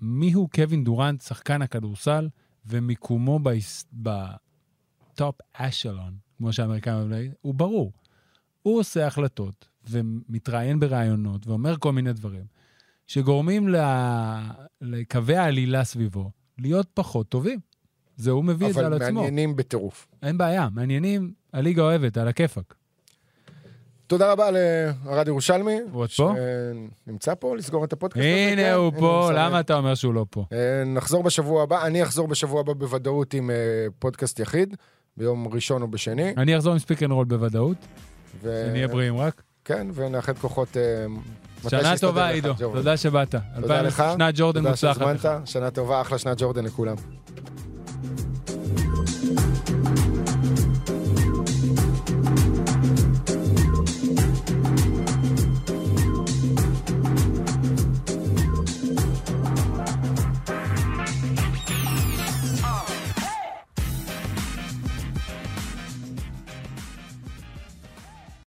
מיהו קווין דורנט, שחקן הכדורסל, ומיקומו בטופ אשלון, כמו שהאמריקאים אומרים, הוא ברור. הוא עושה החלטות, ומתראיין ברעיונות, ואומר כל מיני דברים, שגורמים לקווי העלילה סביבו, להיות פחות טובים. זה הוא מביא את זה על עצמו. אבל מעניינים בטירוף. אין בעיה, מעניינים, הליגה אוהבת, על הכיפק. תודה רבה להרד ירושלמי. הוא עוד פה? נמצא פה לסגור את הפודקאסט. הנה הוא פה, למה אתה אומר שהוא לא פה? נחזור בשבוע הבא, אני אחזור בשבוע הבא בוודאות עם פודקאסט יחיד, ביום ראשון או בשני. אני אחזור עם ספיק אנד רול בוודאות, שנהיה בריאים רק. כן, ונאחד כוחות... שנה טובה עידו, תודה שבאת. תודה לך, תודה שזמנת, שנה טובה, אחלה שנה ג'ורדן לכולם.